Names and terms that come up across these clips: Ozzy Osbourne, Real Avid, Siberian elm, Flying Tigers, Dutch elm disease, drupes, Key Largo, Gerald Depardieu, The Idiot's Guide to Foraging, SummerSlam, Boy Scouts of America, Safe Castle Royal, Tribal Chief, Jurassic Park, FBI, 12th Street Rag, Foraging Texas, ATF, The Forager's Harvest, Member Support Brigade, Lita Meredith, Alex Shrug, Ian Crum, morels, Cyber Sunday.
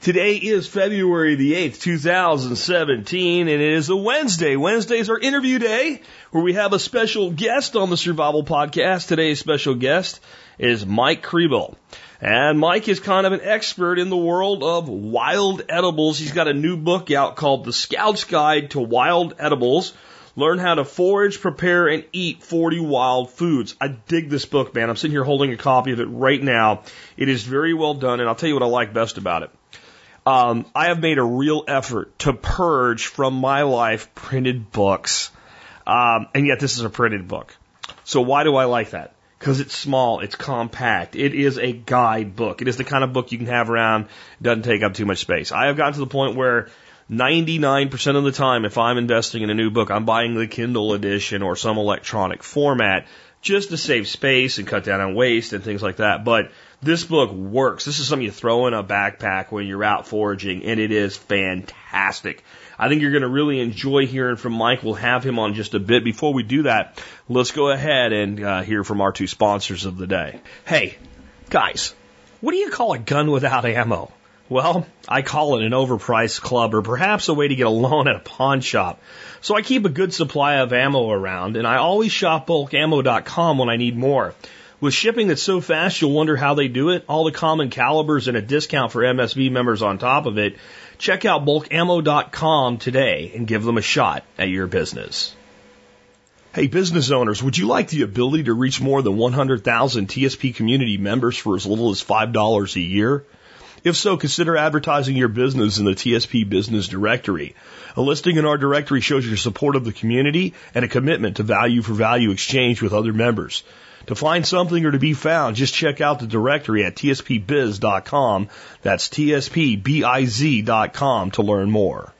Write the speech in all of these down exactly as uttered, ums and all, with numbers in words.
Today is February the eighth, two thousand seventeen, and it is a Wednesday. Wednesday's our interview day, where we have a special guest on the Survival Podcast. Today's special guest is Mike Krebill. And Mike is kind of an expert in the world of wild edibles. He's got a new book out called The Scout's Guide to Wild Edibles. Learn how to forage, prepare, and eat forty wild foods. I dig this book, man. I'm sitting here holding a copy of it right now. It is very well done, and I'll tell you what I like best about it. Um, I have made a real effort to purge from my life printed books. Um, and yet this is a printed book. So why do I like that? Because it's small, it's compact, it is a guide book. It is the kind of book you can have around, doesn't take up too much space. I have gotten to the point where ninety-nine percent of the time, if I'm investing in a new book, I'm buying the Kindle edition or some electronic format just to save space and cut down on waste and things like that. But this book works. This is something you throw in a backpack when you're out foraging, and it is fantastic. I think you're going to really enjoy hearing from Mike. We'll have him on just a bit. Before we do that, let's go ahead and uh, hear from our two sponsors of the day. Hey, guys, what do you call a gun without ammo? Well, I call it an overpriced club, or perhaps a way to get a loan at a pawn shop. So I keep a good supply of ammo around, and I always shop Bulk Ammo dot com when I need more. With shipping that's so fast you'll wonder how they do it, all the common calibers and a discount for M S B members on top of it, check out Bulk Ammo dot com today and give them a shot at your business. Hey, business owners, would you like the ability to reach more than one hundred thousand T S P community members for as little as five dollars a year? If so, consider advertising your business in the T S P Business Directory. A listing in our directory shows your support of the community and a commitment to value-for-value exchange with other members. To find something or to be found, just check out the directory at T S P biz dot com. That's T S P biz dot com to learn more.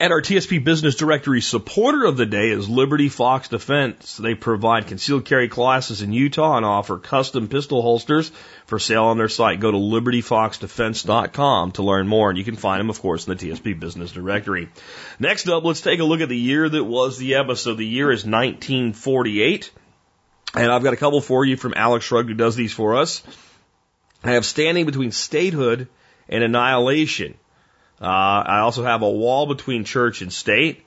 And our T S P Business Directory supporter of the day is Liberty Fox Defense. They provide concealed carry classes in Utah and offer custom pistol holsters for sale on their site. Go to Liberty Fox Defense dot com to learn more. And you can find them, of course, in the T S P Business Directory. Next up, let's take a look at the year that was the episode. The year is nineteen forty-eight. And I've got a couple for you from Alex Shrug, who does these for us. I have Standing Between Statehood and Annihilation. Uh, I also have A Wall Between Church and State.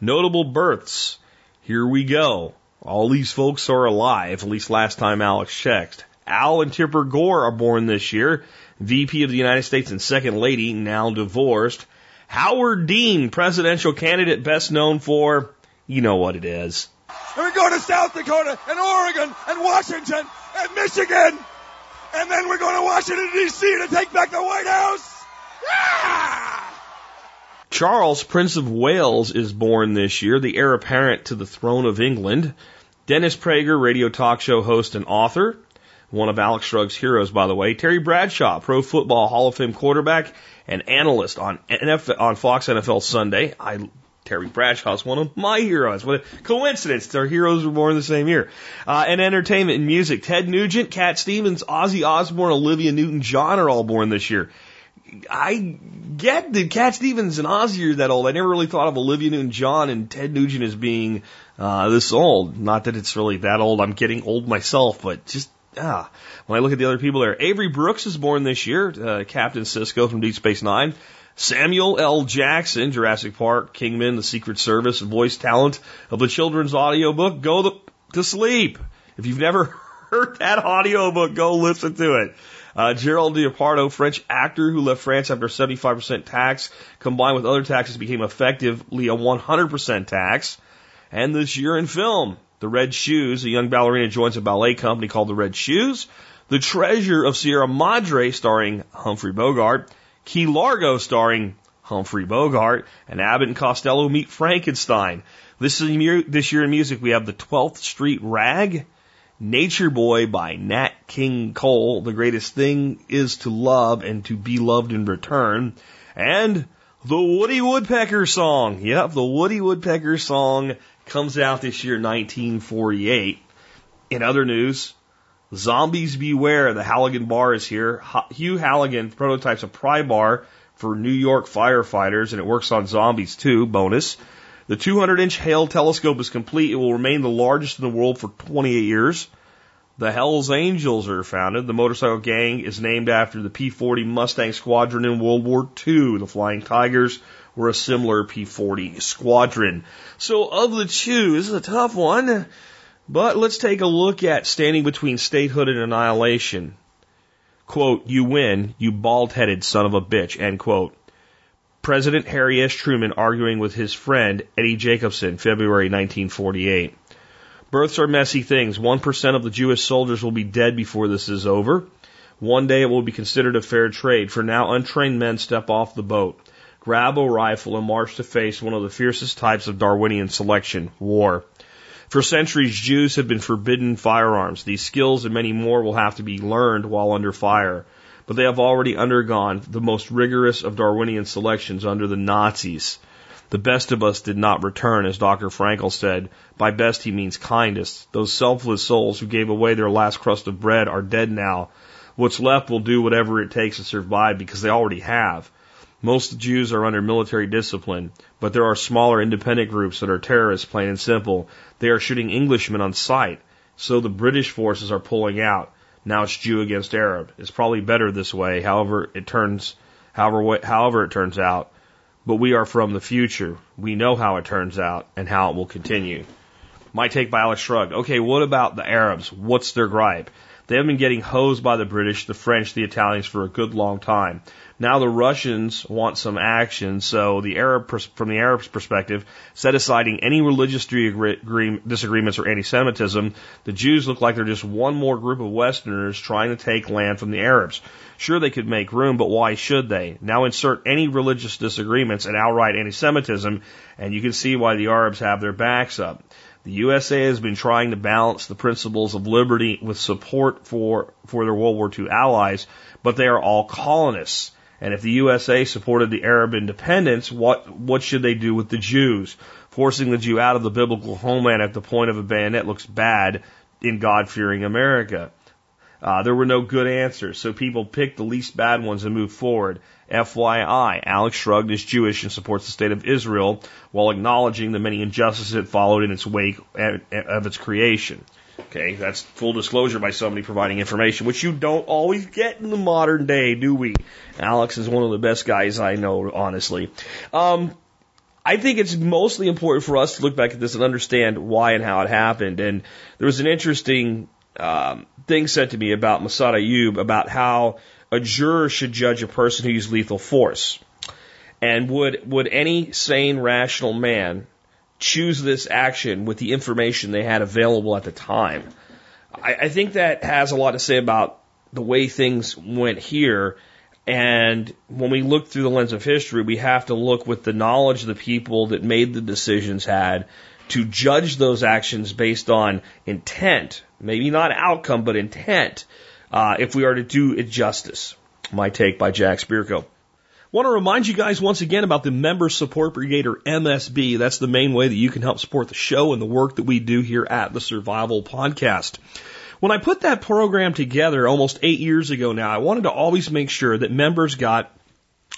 Notable Births. Here we go. All these folks are alive, at least last time Alex checked. Al and Tipper Gore are born this year. V P of the United States and Second Lady, now divorced. Howard Dean, presidential candidate, best known for, you know what it is. And we go to South Dakota and Oregon and Washington and Michigan. And then we're going to Washington, D C to take back the White House. Yeah! Charles, Prince of Wales, is born this year, the heir apparent to the throne of England. Dennis Prager, radio talk show host and author, one of Alex Shrug's heroes, by the way. Terry Bradshaw, pro football Hall of Fame quarterback and analyst on N F L, on Fox N F L Sunday. I Terry Bradshaw is one of my heroes. What a coincidence. Their heroes were born the same year. Uh, and entertainment and music. Ted Nugent, Cat Stevens, Ozzy Osbourne, Olivia Newton-John are all born this year. I get that Cat Stevens and Ozzy are that old. I never really thought of Olivia Newton-John and Ted Nugent as being uh, this old. Not that it's really that old. I'm getting old myself, but just ah. When I look at the other people there, Avery Brooks is born this year, uh, Captain Sisko from Deep Space Nine. Samuel L. Jackson, Jurassic Park, Kingman, The Secret Service, voice talent of the children's audiobook, Go the, to Sleep. If you've never heard that audiobook, go listen to it. Uh, Gerald Depardieu, French actor who left France after seventy-five percent tax, combined with other taxes, became effectively a one hundred percent tax. And this year in film, The Red Shoes, a young ballerina joins a ballet company called The Red Shoes. The Treasure of Sierra Madre, starring Humphrey Bogart. Key Largo, starring Humphrey Bogart, and Abbott and Costello Meet Frankenstein. This is this year in music. We have the twelfth Street Rag, Nature Boy by Nat King Cole. The Greatest Thing Is to Love and to Be Loved in Return, and the Woody Woodpecker Song. Yep, the Woody Woodpecker Song Comes out this year, nineteen forty-eight. In other news, Zombies Beware, the Halligan Bar is here. Hugh Halligan prototypes a pry bar for New York firefighters, and it works on zombies too, bonus. The two hundred inch Hale telescope is complete. It will remain the largest in the world for twenty-eight years. The Hells Angels are founded. The motorcycle gang is named after the P forty Mustang Squadron in World War Two. The Flying Tigers were a similar P forty squadron. So of the two, this is a tough one. But let's take a look at standing between statehood and annihilation. Quote, you win, you bald-headed son of a bitch, end quote. President Harry S. Truman arguing with his friend Eddie Jacobson, February nineteen forty-eight. Births are messy things. One percent of the Jewish soldiers will be dead before this is over. One day it will be considered a fair trade. For now, untrained men step off the boat, grab a rifle, and march to face one of the fiercest types of Darwinian selection, war. For centuries, Jews have been forbidden firearms. These skills and many more will have to be learned while under fire. But they have already undergone the most rigorous of Darwinian selections under the Nazis. The best of us did not return, as Doctor Frankel said. By best, he means kindest. Those selfless souls who gave away their last crust of bread are dead now. What's left will do whatever it takes to survive because they already have. Most Jews are under military discipline, but there are smaller independent groups that are terrorists, plain and simple. They are shooting Englishmen on sight, so the British forces are pulling out. Now it's Jew against Arab. It's probably better this way, however it turns, however, however it turns out. But we are from the future. We know how it turns out and how it will continue. My take by Alex Shrug. Okay, what about the Arabs? What's their gripe? They have been getting hosed by the British, the French, the Italians for a good long time. Now the Russians want some action, so the Arab, from the Arabs' perspective, set aside any religious disagreements or anti-Semitism, the Jews look like they're just one more group of Westerners trying to take land from the Arabs. Sure, they could make room, but why should they? Now insert any religious disagreements and outright anti-Semitism, and you can see why the Arabs have their backs up. The U S A has been trying to balance the principles of liberty with support for, for their World War Two allies, but they are all colonists. And if the U S A supported the Arab independence, what, what should they do with the Jews? Forcing the Jew out of the biblical homeland at the point of a bayonet looks bad in God-fearing America. Uh, there were no good answers, so people picked the least bad ones and moved forward. F Y I, Alex Shrugged is Jewish and supports the state of Israel while acknowledging the many injustices that followed in its wake of its creation. Okay, that's full disclosure by somebody providing information, which you don't always get in the modern day, do we? Alex is one of the best guys I know, honestly. Um, I think it's mostly important for us to look back at this and understand why and how it happened. And there was an interesting um, thing said to me about Masada Yub about how a juror should judge a person who used lethal force. And would would any sane, rational man choose this action with the information they had available at the time? I, I think that has a lot to say about the way things went here. And when we look through the lens of history, we have to look with the knowledge the people that made the decisions had to judge those actions based on intent, maybe not outcome, but intent. Uh, if we are to do it justice. My take by Jack Spierka. Want to remind you guys once again about the Member Support Brigade, or M S B. That's the main way that you can help support the show and the work that we do here at the Survival Podcast. When I put that program together almost eight years ago now, I wanted to always make sure that members got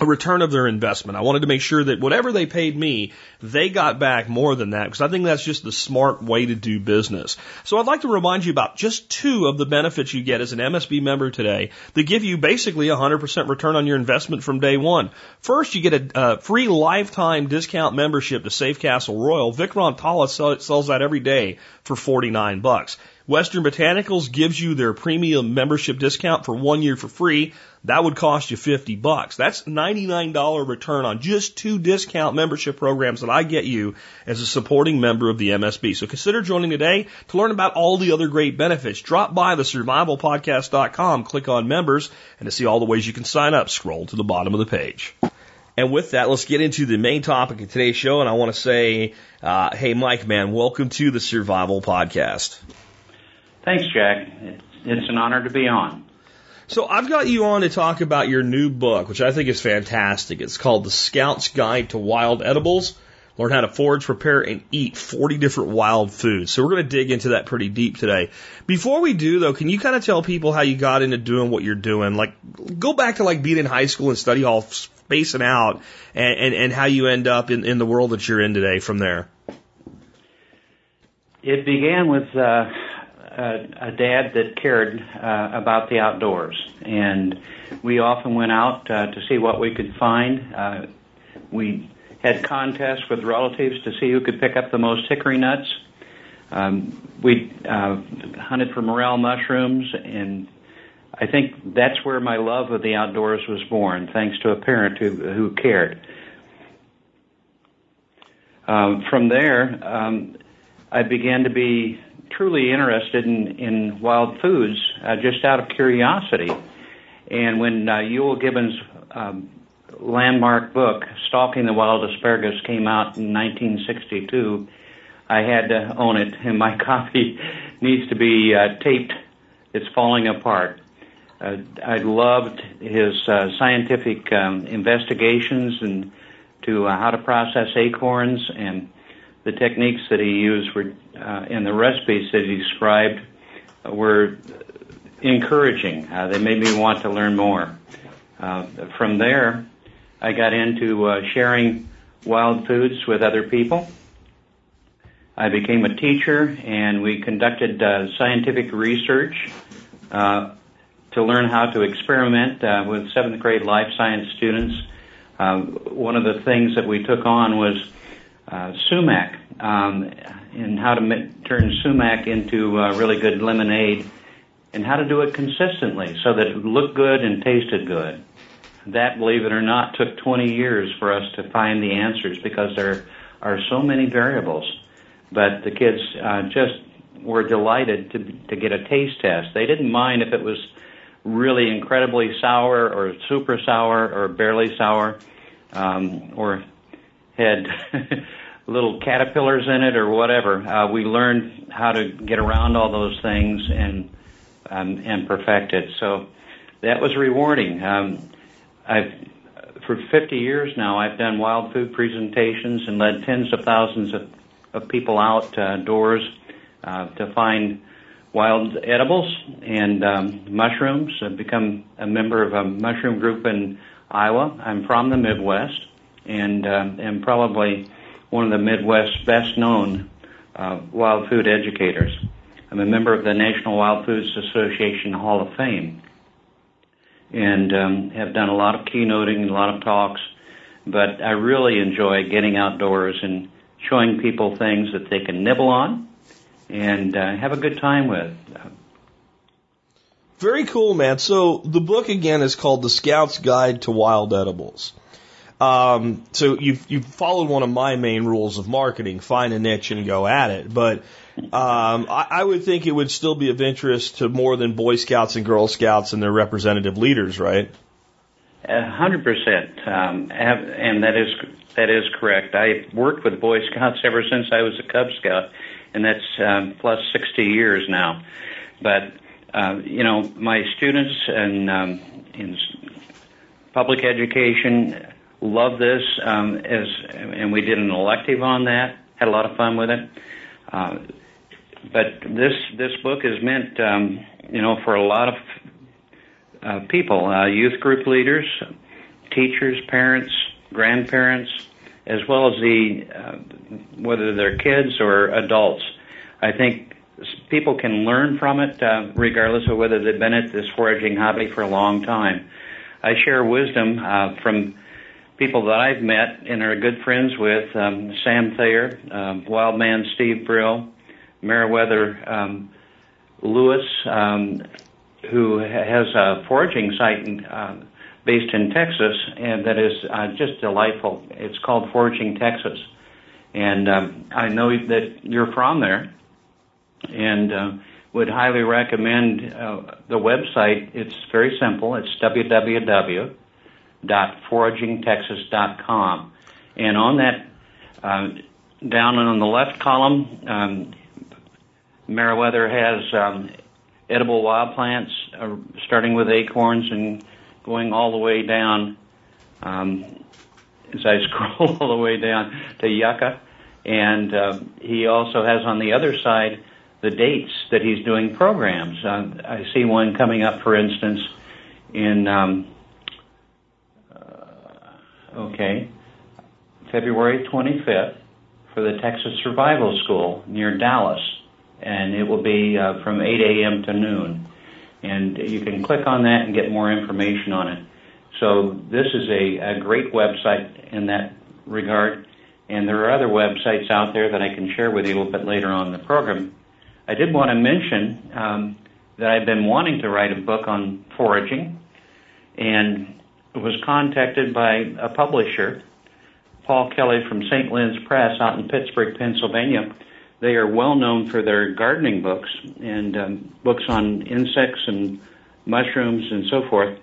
a return of their investment. I wanted to make sure that whatever they paid me, they got back more than that, because I think that's just the smart way to do business. So I'd like to remind you about just two of the benefits you get as an M S B member today that give you basically one hundred percent return on your investment from day one. First, you get a, a free lifetime discount membership to Safe Castle Royal. Vikram Tala sells that every day for forty-nine bucks. Western Botanicals gives you their premium membership discount for one year for free. That would cost you fifty bucks. That's ninety-nine dollars return on just two discount membership programs that I get you as a supporting member of the M S B. So consider joining today to learn about all the other great benefits. Drop by the survival podcast dot com, click on members, and to see all the ways you can sign up, scroll to the bottom of the page. And with that, let's get into the main topic of today's show. And I want to say, uh, hey, Mike, man, welcome to the Survival Podcast. Thanks, Jack. It's an honor to be on. So I've got you on to talk about your new book, which I think is fantastic. It's called The Scout's Guide to Wild Edibles. learn how to forage, prepare, and eat forty different wild foods. So we're going to dig into that pretty deep today. Before we do, though, can you kind of tell people how you got into doing what you're doing? Like, go back to, like, being in high school and study hall, spacing out, and, and, and how you end up in, in the world that you're in today from there. It began with uh, a, a dad that cared uh, about the outdoors, and we often went out uh, to see what we could find. Uh, we had contests with relatives to see who could pick up the most hickory nuts. Um, we uh, hunted for morel mushrooms, and I think that's where my love of the outdoors was born, thanks to a parent who, who cared. Um, from there... Um, I began to be truly interested in, in wild foods uh, just out of curiosity. And when uh, Ewell Gibbons' um, landmark book, Stalking the Wild Asparagus, came out in nineteen sixty-two, I had to own it, and my copy needs to be uh, taped. It's falling apart. Uh, I loved his uh, scientific um, investigations and to uh, how to process acorns, and the techniques that he used were, uh, and the recipes that he described were encouraging. Uh, they made me want to learn more. Uh, from there, I got into uh, sharing wild foods with other people. I became a teacher, and we conducted uh, scientific research uh, to learn how to experiment uh, with seventh grade life science students. Uh, one of the things that we took on was Uh, sumac, um, and how to make, turn sumac into uh, really good lemonade, and how to do it consistently so that it looked good and tasted good. That, believe it or not, took twenty years for us to find the answers, because there are so many variables. But the kids uh, just were delighted to, to get a taste test. They didn't mind if it was really incredibly sour or super sour or barely sour, um, or had little caterpillars in it or whatever. Uh, we learned how to get around all those things and um, and perfect it. So that was rewarding. Um, I've for fifty years now, I've done wild food presentations and led tens of thousands of, of people outdoors uh, uh, to find wild edibles and um, mushrooms. I've become a member of a mushroom group in Iowa. I'm from the Midwest, and uh, and probably one of the Midwest's best-known uh, wild food educators. I'm a member of the National Wild Foods Association Hall of Fame, and um, have done a lot of keynoting and a lot of talks, but I really enjoy getting outdoors and showing people things that they can nibble on and uh, have a good time with. Very cool, man. So the book, again, is called The Scout's Guide to Wild Edibles. Um, so you've, you've followed one of my main rules of marketing: find a niche and go at it. But, um, I, I would think it would still be of interest to more than Boy Scouts and Girl Scouts and their representative leaders, right? A hundred percent. Um, and that is, that is correct. I worked with Boy Scouts ever since I was a Cub Scout, and that's, um, plus sixty years now. But, uh, you know, my students and, um, in public education, love this, um, as, and we did an elective on that. Had a lot of fun with it. Uh, but this this book is meant, um, you know, for a lot of uh, people: uh, youth group leaders, teachers, parents, grandparents, as well as the uh, whether they're kids or adults. I think people can learn from it, uh, regardless of whether they've been at this foraging hobby for a long time. I share wisdom uh, from people that I've met and are good friends with: um, Sam Thayer, um, Wild Man Steve Brill, Meriwether um, Lewis, um, who has a foraging site in, uh, based in Texas, and that is uh, just delightful. It's called Foraging Texas, and um, I know that you're from there, and uh, would highly recommend uh, the website. It's very simple. It's www. dot foraging texas dot com, and on that, uh, down on the left column, um, Meriwether has um, edible wild plants, uh, starting with acorns and going all the way down um, as I scroll all the way down to Yucca. And um, he also has on the other side the dates that he's doing programs. Uh, I see one coming up, for instance, in, um, uh, okay, February twenty-fifth for the Texas Survival School near Dallas. And it will be uh, from eight a.m. to noon. And you can click on that and get more information on it. So this is a, a great website in that regard. And there are other websites out there that I can share with you a little bit later on in the program. I did want to mention um, that I've been wanting to write a book on foraging, and was contacted by a publisher, Paul Kelly from Saint Lynn's Press out in Pittsburgh, Pennsylvania. They are well known for their gardening books and um, books on insects and mushrooms and so forth.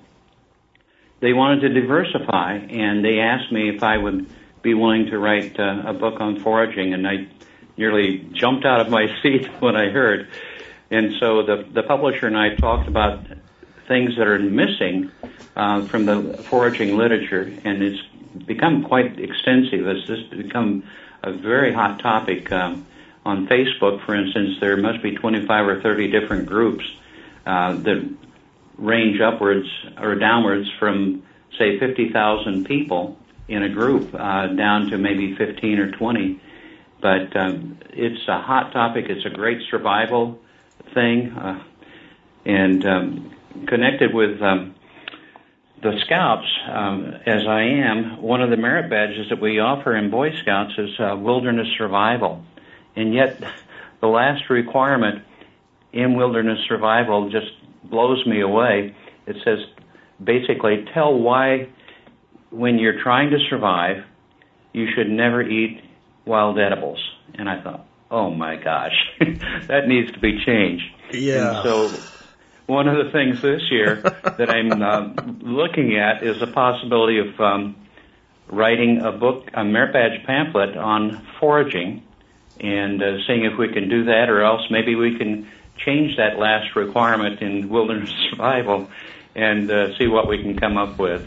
They wanted to diversify, and they asked me if I would be willing to write uh, a book on foraging, and I nearly jumped out of my seat when I heard. And so the, the publisher and I talked about things that are missing uh, from the foraging literature, and it's become quite extensive. It's just become a very hot topic. Um, On Facebook, for instance, there must be twenty-five or thirty different groups uh, that range upwards or downwards from, say, fifty thousand people in a group uh, down to maybe fifteen or twenty. But um, it's a hot topic. It's a great survival thing. Uh, and um, connected with um, the Scouts, um, as I am, one of the merit badges that we offer in Boy Scouts is uh, Wilderness Survival. And yet, the last requirement in Wilderness Survival just blows me away. It says, basically, tell why, when you're trying to survive, you should never eat wild edibles. And I thought, oh my gosh, that needs to be changed. Yeah. And so, one of the things this year that I'm uh, looking at is the possibility of um, writing a book, a merit badge pamphlet on foraging, and uh, seeing if we can do that, or else maybe we can change that last requirement in Wilderness Survival and uh, see what we can come up with.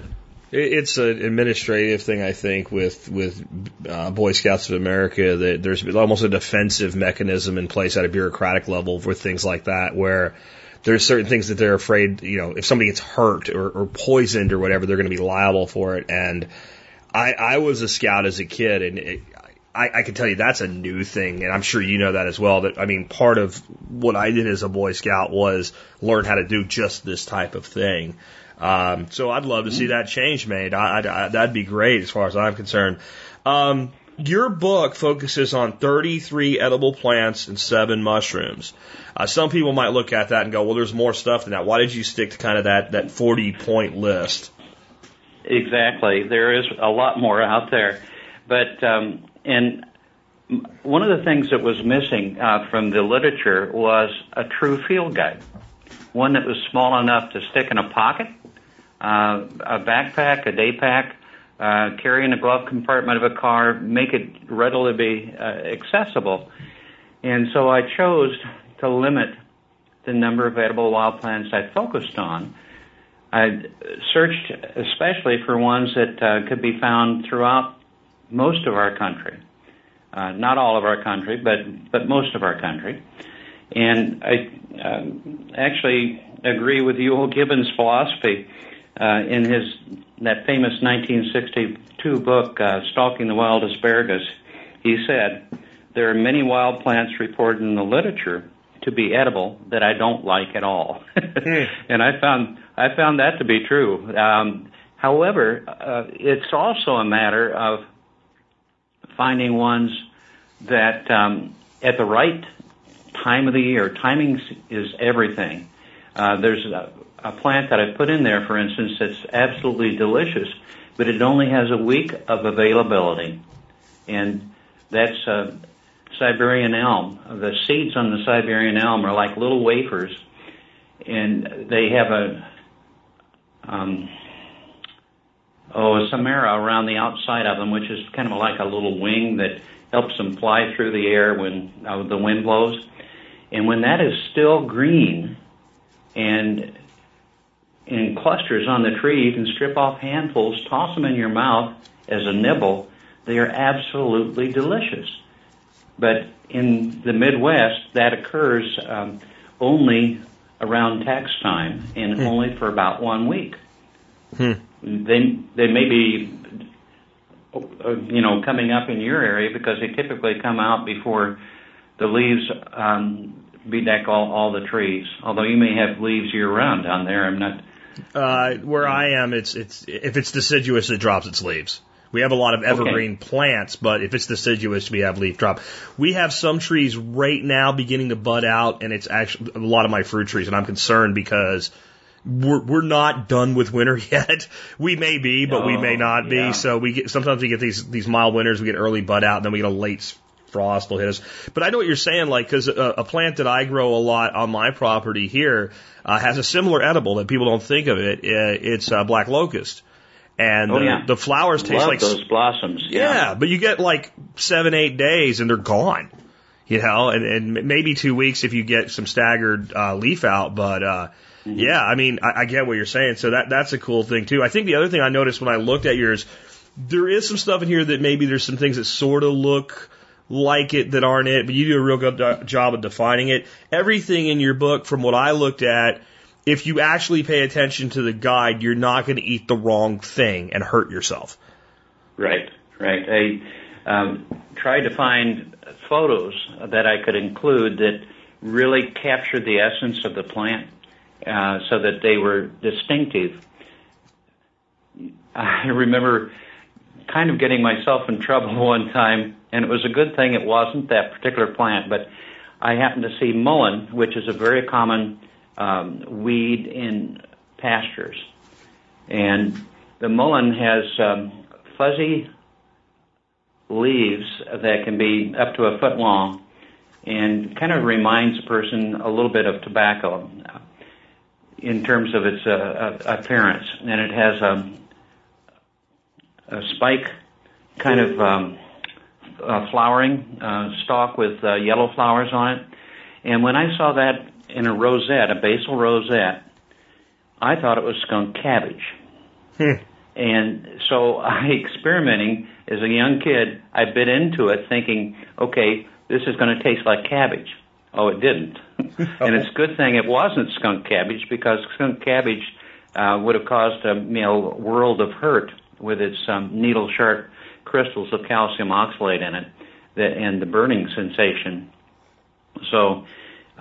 It's an administrative thing, I think, with with uh, Boy Scouts of America, that there's almost a defensive mechanism in place at a bureaucratic level for things like that, where there's certain things that they're afraid, you know, if somebody gets hurt or, or poisoned or whatever, they're going to be liable for it. And I, I was a scout as a kid, and it, I, I can tell you that's a new thing, and I'm sure you know that as well. That I mean, part of what I did as a Boy Scout was learn how to do just this type of thing. Um, so I'd love to see that change made. I, I, I, that'd be great as far as I'm concerned. Um, your book focuses on thirty-three edible plants and seven mushrooms. Uh, some people might look at that and go, well, there's more stuff than that. Why did you stick to kind of that, that forty-point list? Exactly. There is a lot more out there. But... Um And one of the things that was missing uh, from the literature was a true field guide, one that was small enough to stick in a pocket, uh, a backpack, a day pack, uh, carry in a glove compartment of a car, make it readily be uh, accessible. And so I chose to limit the number of edible wild plants I focused on. I searched especially for ones that uh, could be found throughout most of our country, uh, not all of our country, but, but most of our country. And I uh, actually agree with Ewell Gibbons' philosophy uh, in his that famous nineteen sixty-two book, uh, Stalking the Wild Asparagus. He said, there are many wild plants reported in the literature to be edible that I don't like at all. mm. And I found, I found that to be true. Um, however, uh, it's also a matter of finding ones that um, at the right time of the year. Timing is everything. Uh, there's a, a plant that I put in there, for instance, that's absolutely delicious, but it only has a week of availability. And that's uh, Siberian elm. The seeds on the Siberian elm are like little wafers, and they have a... Um, Oh, a samara around the outside of them, which is kind of like a little wing that helps them fly through the air when uh, the wind blows. And when that is still green and in clusters on the tree. You can strip off handfuls, toss them in your mouth as a nibble. They are absolutely delicious. But in the Midwest, that occurs um, only around tax time and hmm. only for about one week. Hmm. They they may be, you know, coming up in your area because they typically come out before the leaves um, bedeck all, all the trees. Although you may have leaves year-round down there, I'm not. Uh, where I am, it's it's if it's deciduous, it drops its leaves. We have a lot of evergreen okay. plants, but if it's deciduous, we have leaf drop. We have some trees right now beginning to bud out, and it's actually a lot of my fruit trees, and I'm concerned because we're, we're not done with winter yet. We may be, but oh, we may not be. Yeah. So we get, sometimes we get these, these mild winters, we get early bud out, and then we get a late frost will hit us. But I know what you're saying, like, because a, a plant that I grow a lot on my property here uh, has a similar edible that people don't think of it. It's uh, black locust. And oh, the, yeah. the flowers taste Love like those blossoms. Yeah. yeah, but you get like seven, eight days, and they're gone. You know, and, and maybe two weeks if you get some staggered uh, leaf out. But uh, mm-hmm. yeah, I mean, I, I get what you're saying. So that that's a cool thing too. I think the other thing I noticed when I looked at yours, there is some stuff in here that maybe there's some things that sort of look like it that aren't it. But you do a real good job of defining it. Everything in your book, from what I looked at. If you actually pay attention to the guide, you're not going to eat the wrong thing and hurt yourself. Right, right. I um, tried to find photos that I could include that really captured the essence of the plant uh, so that they were distinctive. I remember kind of getting myself in trouble one time, and it was a good thing it wasn't that particular plant, but I happened to see mullein, which is a very common Um, weed in pastures. And the mullein has um, fuzzy leaves that can be up to a foot long and kind of reminds a person a little bit of tobacco in terms of its uh, appearance. And it has a, a spike kind of um, uh, flowering uh, stalk with uh, yellow flowers on it. And when I saw that in a rosette, a basal rosette, I thought it was skunk cabbage. Hmm. And so I, experimenting as a young kid, I bit into it thinking, okay, this is going to taste like cabbage. Oh, it didn't. And it's a good thing it wasn't skunk cabbage because skunk cabbage uh, would have caused a you know, world of hurt with its um, needle-sharp crystals of calcium oxalate in it that, and the burning sensation. So...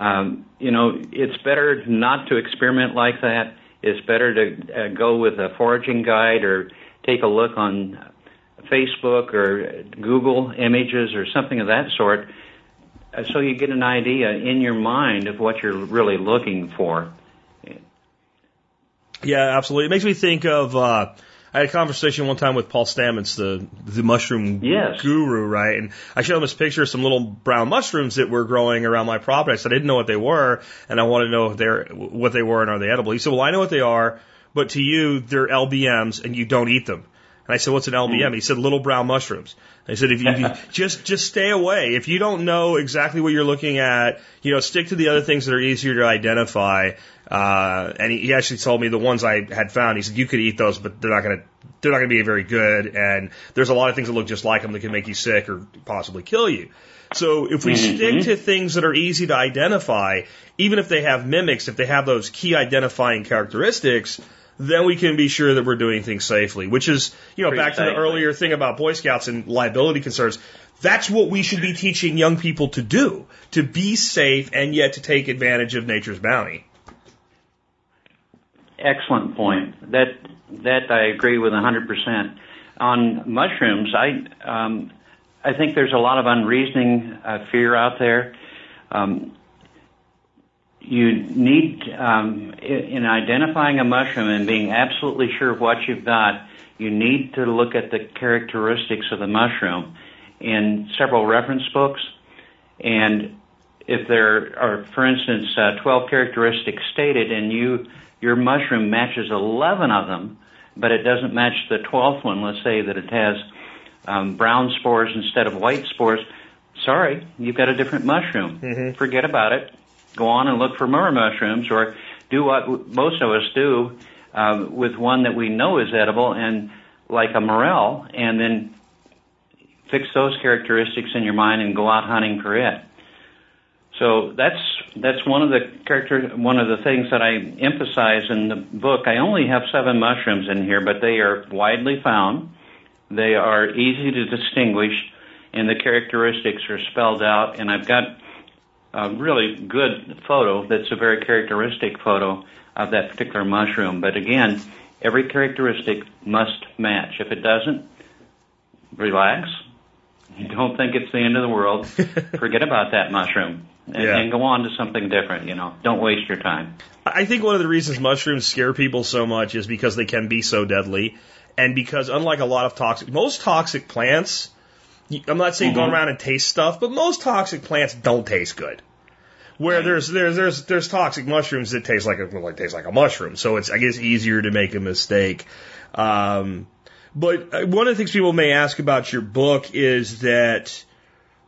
Um, you know, it's better not to experiment like that. It's better to uh, go with a foraging guide or take a look on Facebook or Google images or something of that sort uh, so you get an idea in your mind of what you're really looking for. Yeah, absolutely. It makes me think of... Uh I had a conversation one time with Paul Stamets, the the mushroom yes. guru, right? And I showed him this picture of some little brown mushrooms that were growing around my property. I said I didn't know what they were, and I wanted to know if they're what they were and are they edible. He said, "Well, I know what they are, but to you, they're L B Ms, and you don't eat them." And I said, "What's an L B M?" Mm-hmm. He said, "Little brown mushrooms." I said, "If you, you just just stay away. If you don't know exactly what you're looking at, you know, stick to the other things that are easier to identify." Uh, and he, he actually told me the ones I had found. He said, "You could eat those, but they're not going to they're not going to be very good. And there's a lot of things that look just like them that can make you sick or possibly kill you. So if we mm-hmm. stick to things that are easy to identify, even if they have mimics, if they have those key identifying characteristics, then we can be sure that we're doing things safely." Which is, you know, Pretty back safely. to the earlier thing about Boy Scouts and liability concerns. That's what we should be teaching young people to do, to be safe and yet to take advantage of nature's bounty. Excellent point. That that I agree with one hundred percent. On mushrooms, I um, I think there's a lot of unreasoning uh, fear out there. Um, you need, um, in identifying a mushroom and being absolutely sure of what you've got, you need to look at the characteristics of the mushroom in several reference books. And if there are, for instance, uh, twelve characteristics stated and you... your mushroom matches eleven of them, but it doesn't match the twelfth one. Let's say that it has um, brown spores instead of white spores. Sorry, you've got a different mushroom. Mm-hmm. Forget about it. Go on and look for more mushrooms, or do what most of us do uh, with one that we know is edible, and like a morel, and then fix those characteristics in your mind and go out hunting for it. So that's that's one of the character one of the things that I emphasize in the book. I only have seven mushrooms in here, but they are widely found. They are easy to distinguish, and the characteristics are spelled out. And I've got a really good photo that's a very characteristic photo of that particular mushroom. But again, every characteristic must match. If it doesn't, relax. You don't think it's the end of the world. Forget about that mushroom and, yeah. and go on to something different, you know. Don't waste your time. I think one of the reasons mushrooms scare people so much is because they can be so deadly, and because unlike a lot of toxic, most toxic plants, I'm not saying mm-hmm. go around and taste stuff, but most toxic plants don't taste good. Where there's there's there's there's toxic mushrooms that taste like a like taste like a mushroom, so it's I guess easier to make a mistake. Um, but one of the things people may ask about your book is that,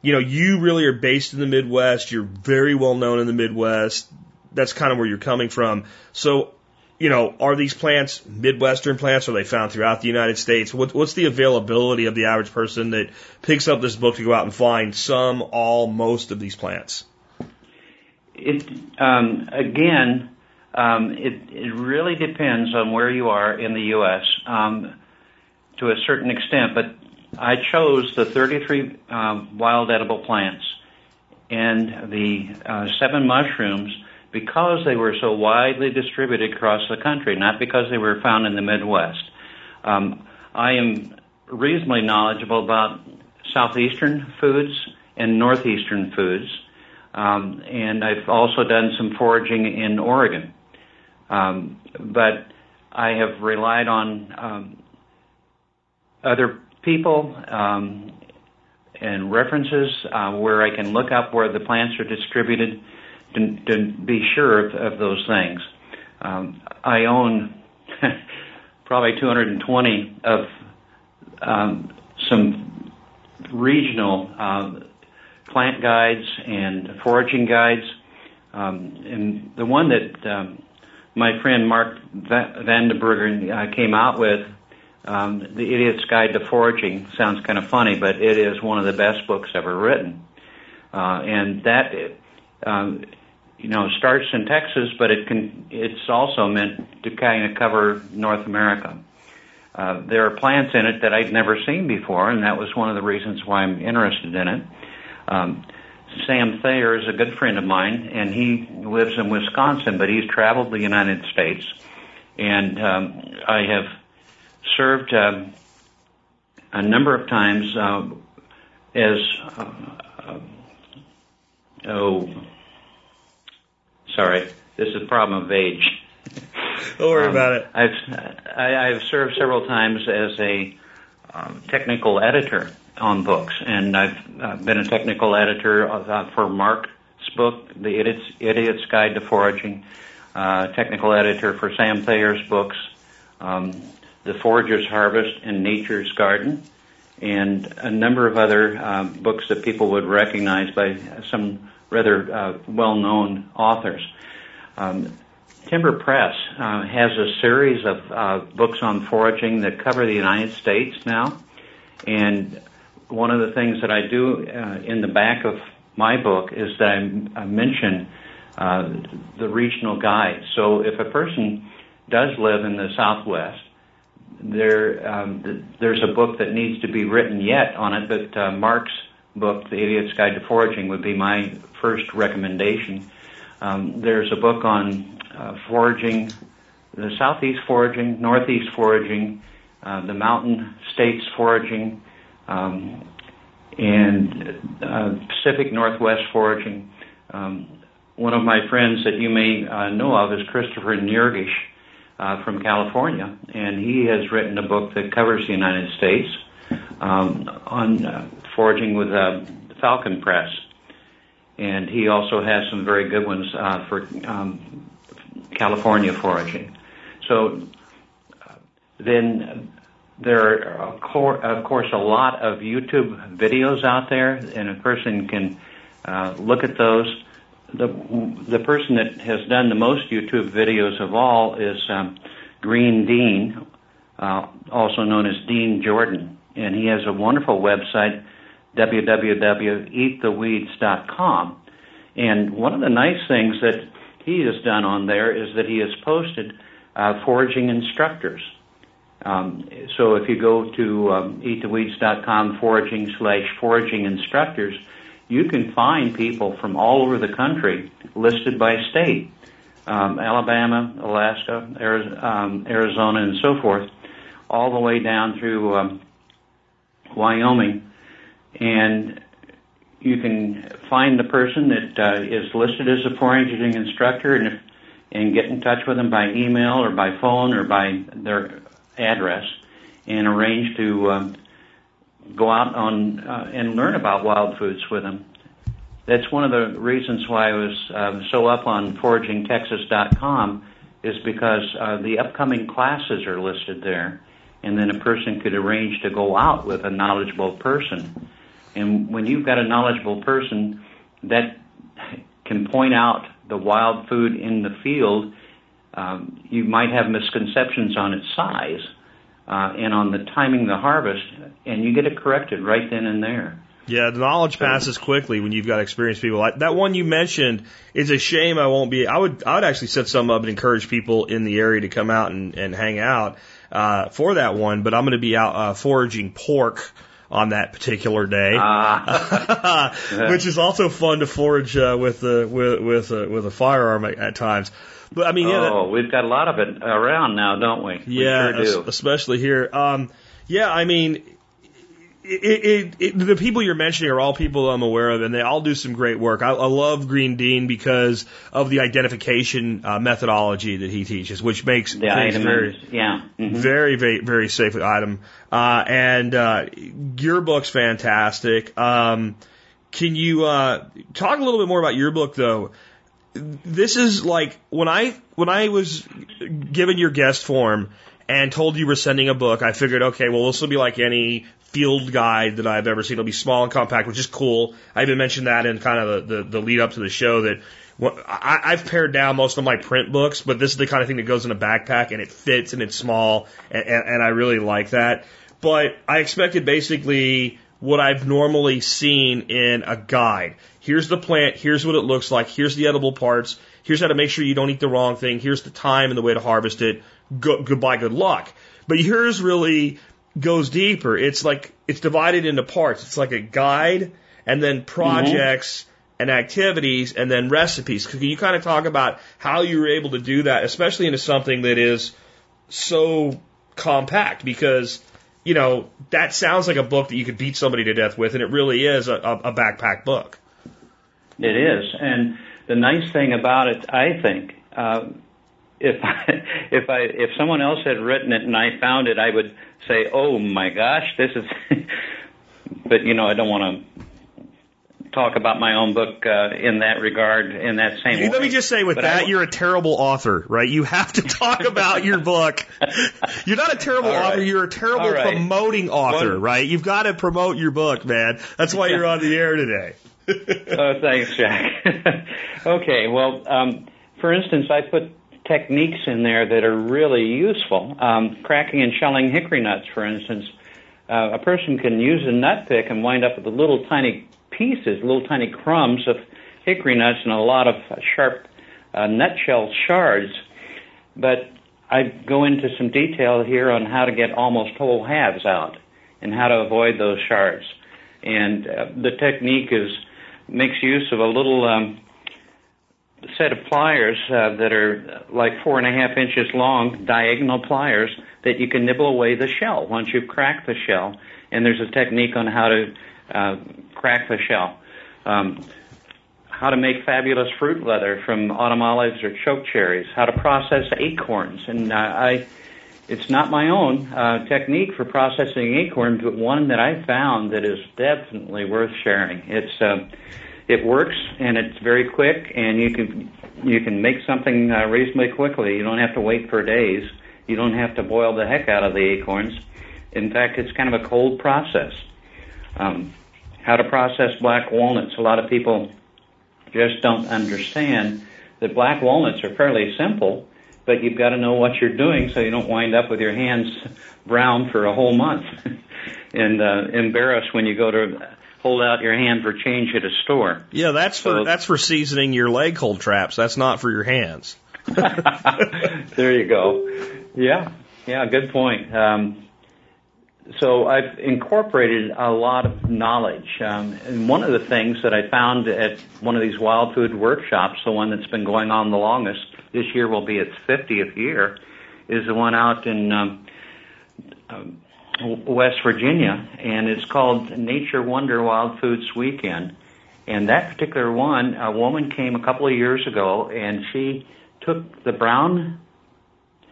you know, you really are based in the Midwest. You're very well known in the Midwest. That's kind of where you're coming from. So, you know, are these plants Midwestern plants? Are they found throughout the United States? What, what's the availability of the average person that picks up this book to go out and find some, all, most of these plants? It um, again, um, it, it really depends on where you are in the U S Um, to a certain extent, but I chose the thirty-three uh, wild edible plants and the uh, seven mushrooms because they were so widely distributed across the country, not because they were found in the Midwest. Um, I am reasonably knowledgeable about southeastern foods and northeastern foods. Um, and I've also done some foraging in Oregon. Um, but I have relied on um, other people um, and references uh, where I can look up where the plants are distributed to, to be sure of, of those things. Um, I own probably two hundred twenty of um, some regional um plant guides and foraging guides. Um, and the one that um, my friend Mark Va- Vandenberger uh, came out with, um, The Idiot's Guide to Foraging, sounds kind of funny, but it is one of the best books ever written. Uh, and that, um, you know, starts in Texas, but it can. It's also meant to kind of cover North America. Uh, there are plants in it that I'd never seen before, and that was one of the reasons why I'm interested in it. Um, Sam Thayer is a good friend of mine, and he lives in Wisconsin, but he's traveled the United States. And um, I have served uh, a number of times uh, as, uh, uh, oh, sorry, this is a problem of age. Don't worry um, about it. I've, I, I've served several times as a um, technical editor on books, and I've uh, been a technical editor of, uh, for Mark's book, The Idiot's, Idiot's Guide to Foraging, uh, technical editor for Sam Thayer's books, um, The Forager's Harvest and Nature's Garden, and a number of other uh, books that people would recognize by some rather uh, well-known authors. Um, Timber Press uh, has a series of uh, books on foraging that cover the United States now, and one of the things that I do uh, in the back of my book is that I, I mention uh, the regional guides. So if a person does live in the Southwest, there um, th- there's a book that needs to be written yet on it, but uh, Mark's book, The Idiot's Guide to Foraging, would be my first recommendation. Um, there's a book on uh, foraging, the Southeast foraging, Northeast foraging, uh, the Mountain States foraging, Um, and uh, Pacific Northwest foraging. Um, one of my friends that you may uh, know of is Christopher Niergish uh, from California, and he has written a book that covers the United States um, on uh, foraging with uh, Falcon Press. And he also has some very good ones uh, for um, California foraging. So then there are, of course, a lot of YouTube videos out there, and a person can uh, look at those. The the person that has done the most YouTube videos of all is um, Green Dean, uh, also known as Dean Jordan, and he has a wonderful website, w w w dot eat the weeds dot com. And one of the nice things that he has done on there is that he has posted uh, foraging instructors. Um, so if you go to um, eat the weeds dot com foraging slash foraging instructors, you can find people from all over the country listed by state, um, Alabama, Alaska, Arizona, um, Arizona, and so forth, all the way down through um, Wyoming. And you can find the person that uh, is listed as a foraging instructor and, and get in touch with them by email or by phone or by their address and arrange to um, go out on uh, and learn about wild foods with them. That's one of the reasons why I was uh, so up on foraging texas dot com is because uh, the upcoming classes are listed there, and then a person could arrange to go out with a knowledgeable person. And when you've got a knowledgeable person that can point out the wild food in the field, Um, you might have misconceptions on its size uh, and on the timing of the harvest, and you get it corrected right then and there. Yeah, the knowledge so, passes quickly when you've got experienced people. I, that one you mentioned, it's a shame I won't be. I would I would actually set some up and encourage people in the area to come out and, and hang out uh, for that one, but I'm going to be out uh, foraging pork on that particular day, uh. which is also fun to forage uh, with, uh, with, with, uh, with a firearm at, at times. But, I mean, yeah, oh, that, we've got a lot of it around now, don't we? we yeah, sure do. Especially here. Um, yeah, I mean, it, it, it, the people you're mentioning are all people I'm aware of, and they all do some great work. I, I love Green Dean because of the identification uh, methodology that he teaches, which makes the things items, very, yeah. mm-hmm. very, very, very safe with item. Uh, and uh, your book's fantastic. Um, can you uh, talk a little bit more about your book, though? This is like when I when I was given your guest form and told you were sending a book, I figured, okay, well, this will be like any field guide that I've ever seen. It'll be small and compact, which is cool. I even mentioned that in kind of the, the, the lead up to the show that I, I've pared down most of my print books, but this is the kind of thing that goes in a backpack and it fits and it's small, and, and, and I really like that. But I expected basically what I've normally seen in a guide. Here's the plant, here's what it looks like, here's the edible parts, here's how to make sure you don't eat the wrong thing, here's the time and the way to harvest it, Go, goodbye, good luck. But yours really goes deeper. It's like, it's divided into parts. It's like a guide, and then projects, mm-hmm. and activities, and then recipes. Can you kind of talk about how you were able to do that, especially into something that is so compact? Because you know, that sounds like a book that you could beat somebody to death with, and it really is a, a backpack book. It is, and the nice thing about it, I think, uh, if I, if I if someone else had written it and I found it, I would say, "Oh my gosh, this is." But you know, I don't want to talk about my own book uh, in that regard. In that same way. Let me just say, with but that, I, you're a terrible author, right? You have to talk about your book. You're not a terrible All author. Right. You're a terrible All right. promoting author, well, right? You've got to promote your book, man. That's why you're on the air today. Oh, thanks, Jack. Okay, well, um, for instance, I put techniques in there that are really useful. Um, cracking and shelling hickory nuts, for instance. Uh, a person can use a nut pick and wind up with little tiny pieces, little tiny crumbs of hickory nuts and a lot of sharp uh, nutshell shards. But I go into some detail here on how to get almost whole halves out and how to avoid those shards. And uh, the technique is makes use of a little um, set of pliers uh, that are like four and a half inches long, diagonal pliers that you can nibble away the shell once you've cracked the shell. And there's a technique on how to uh, crack the shell. Um, how to make fabulous fruit leather from autumn olives or choke cherries. How to process acorns. And uh, I, it's not my own uh, technique for processing acorns, but one that I found that is definitely worth sharing. It's uh, It works, and it's very quick, and you can you can make something uh, reasonably quickly. You don't have to wait for days. You don't have to boil the heck out of the acorns. In fact, it's kind of a cold process. Um, how to process black walnuts. A lot of people just don't understand that black walnuts are fairly simple, but you've got to know what you're doing so you don't wind up with your hands brown for a whole month and uh, embarrassed when you go to hold out your hand for change at a store. Yeah, that's for so, that's for seasoning your leg hold traps. That's not for your hands. There you go. Yeah, yeah, good point. Um, so I've incorporated a lot of knowledge. Um, and one of the things that I found at one of these wild food workshops, the one that's been going on the longest, this year will be its fiftieth year, is the one out in um, um, West Virginia, and it's called Nature Wonder Wild Foods Weekend. And that particular one, a woman came a couple of years ago, and she took the brown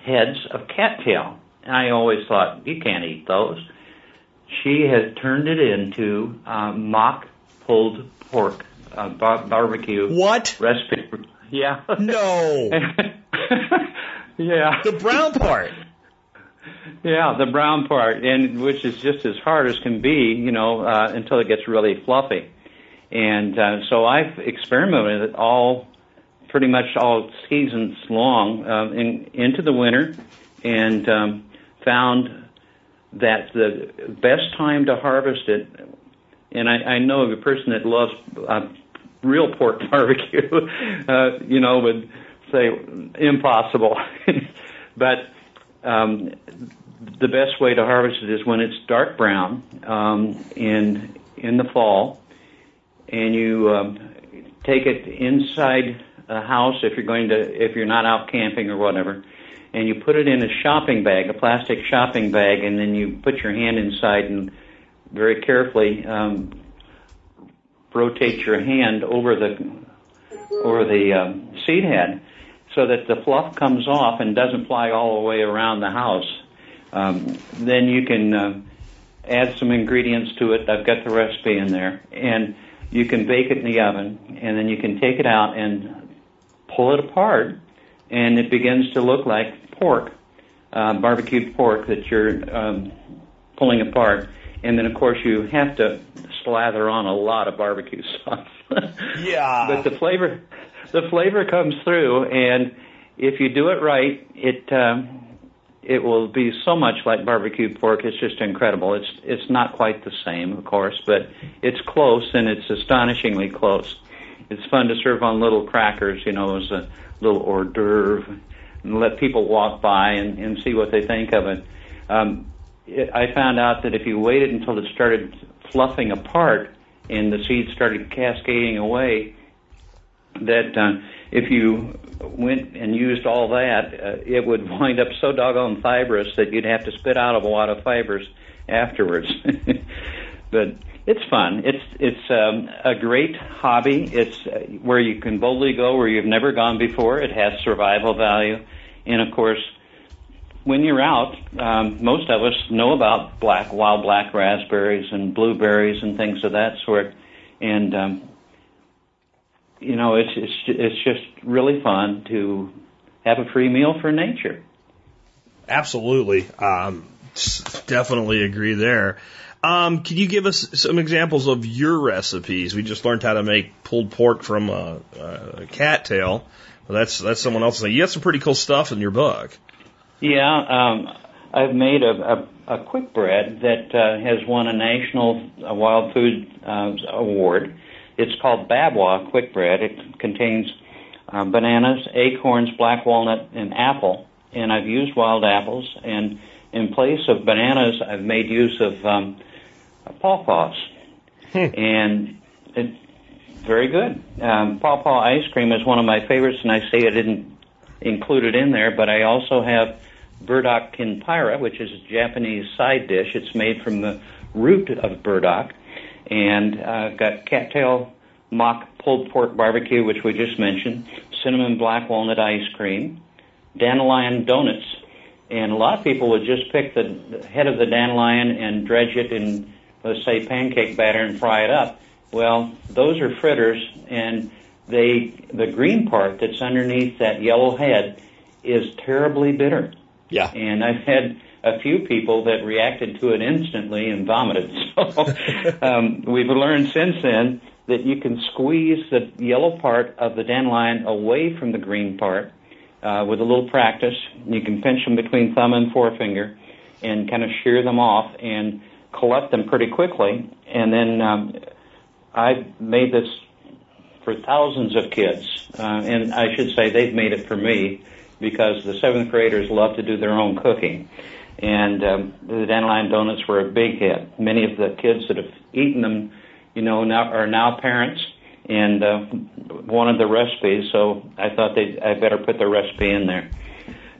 heads of cattail. And I always thought, you can't eat those. She has turned it into uh, mock pulled pork uh, bar- barbecue what? recipe. Yeah. No. Yeah. The brown part. Yeah, the brown part, and which is just as hard as can be, you know, uh, until it gets really fluffy. And uh, so I've experimented with it all, pretty much all seasons long, uh, in, into the winter, and um, found that the best time to harvest it, and I, I know of a person that loves uh, real pork barbecue, uh, you know, would say impossible. But um, the best way to harvest it is when it's dark brown um, in in the fall, and you um, take it inside a house if you're going to if you're not out camping or whatever, and you put it in a shopping bag, a plastic shopping bag, and then you put your hand inside and very carefully um, rotate your hand over the over the um, seed head so that the fluff comes off and doesn't fly all the way around the house. Um, then you can uh, add some ingredients to it. I've got the recipe in there, and you can bake it in the oven, and then you can take it out and pull it apart, and it begins to look like pork, uh, barbecued pork that you're um, pulling apart. And then, of course, you have to slather on a lot of barbecue sauce. Yeah. But the flavor, the flavor comes through, and if you do it right, it um, it will be so much like barbecued pork. It's just incredible. It's it's not quite the same, of course, but it's close, and it's astonishingly close. It's fun to serve on little crackers, you know, as a little hors d'oeuvre, and let people walk by and, and see what they think of it. Um, it. I found out that if you waited until it started fluffing apart and the seeds started cascading away, that uh, if you went and used all that, uh, it would wind up so doggone fibrous that you'd have to spit out a lot of fibers afterwards. But it's fun. It's it's um, a great hobby. It's uh, where you can boldly go where you've never gone before. It has survival value. And, of course, when you're out, um, most of us know about black wild black raspberries and blueberries and things of that sort. And, um, you know, it's, it's, it's just really fun to have a free meal for nature. Absolutely. Um, definitely agree there. Um, can you give us some examples of your recipes? We just learned how to make pulled pork from a, a cattail. Well, that's that's someone else's thing. You got some pretty cool stuff in your book. Yeah, um, I've made a, a, a quick bread that uh, has won a national uh, wild food uh, award. It's called Babwa Quick Bread. It contains uh, bananas, acorns, black walnut, and apple. And I've used wild apples. And in place of bananas, I've made use of... Um, pawpaws, hmm. and it's very good. Um, pawpaw ice cream is one of my favorites, and I say I didn't include it in there, but I also have burdock kinpira, which is a Japanese side dish. It's made from the root of burdock, and uh, I've got cattail mock pulled pork barbecue, which we just mentioned, cinnamon black walnut ice cream, dandelion donuts, and a lot of people would just pick the head of the dandelion and dredge it in, let's say, pancake batter and fry it up. Well, those are fritters, and they the green part that's underneath that yellow head is terribly bitter. Yeah. And I've had a few people that reacted to it instantly and vomited. So um, we've learned since then that you can squeeze the yellow part of the dandelion away from the green part, uh, with a little practice. You can pinch them between thumb and forefinger and kind of shear them off and collect them pretty quickly. And then um, I made this for thousands of kids, uh, and I should say they've made it for me, because the seventh graders love to do their own cooking. And um, the dandelion donuts were a big hit. Many of the kids that have eaten them, you know, now, are now parents and uh, wanted the recipe, so I thought they'd, I better put the recipe in there.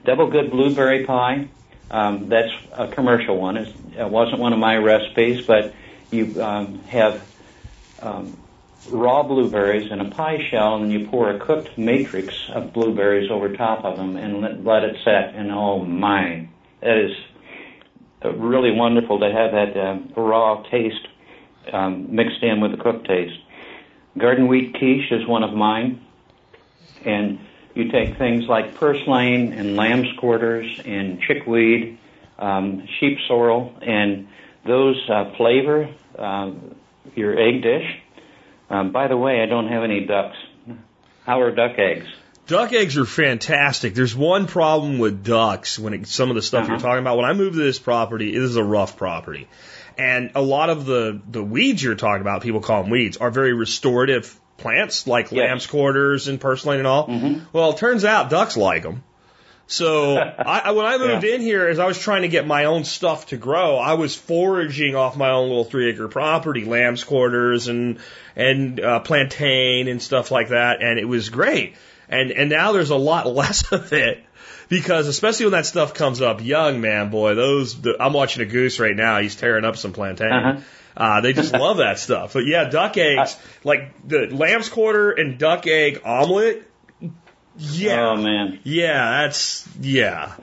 Double Good Blueberry Pie, um, that's a commercial one. It's, it wasn't one of my recipes, but you um, have um, raw blueberries in a pie shell, and you pour a cooked matrix of blueberries over top of them and let, let it set, and oh my, that is really wonderful to have that uh, raw taste um, mixed in with the cooked taste. Garden wheat quiche is one of mine, and you take things like purslane and lamb's quarters and chickweed, um, sheep sorrel, and those uh, flavor uh, your egg dish. Um, by the way, I don't have any ducks. How are duck eggs? Duck eggs are fantastic. There's one problem with ducks when it, some of the stuff uh-huh. you're talking about. When I moved to this property, it is a rough property. And a lot of the, the weeds you're talking about, people call them weeds, are very restorative plants like yes. lamb's quarters and purslane and all. Mm-hmm. Well, it turns out ducks like them. So I, when I moved yeah. in here, as I was trying to get my own stuff to grow, I was foraging off my own little three-acre property, lamb's quarters and and uh, plantain and stuff like that, and it was great. And and now there's a lot less of it, because especially when that stuff comes up young, man, boy, those the, I'm watching a goose right now. He's tearing up some plantain. Uh-huh. Uh, they just love that stuff. But yeah, duck eggs, uh, like the lamb's quarter and duck egg omelet. Yeah. Oh man. Yeah, that's yeah.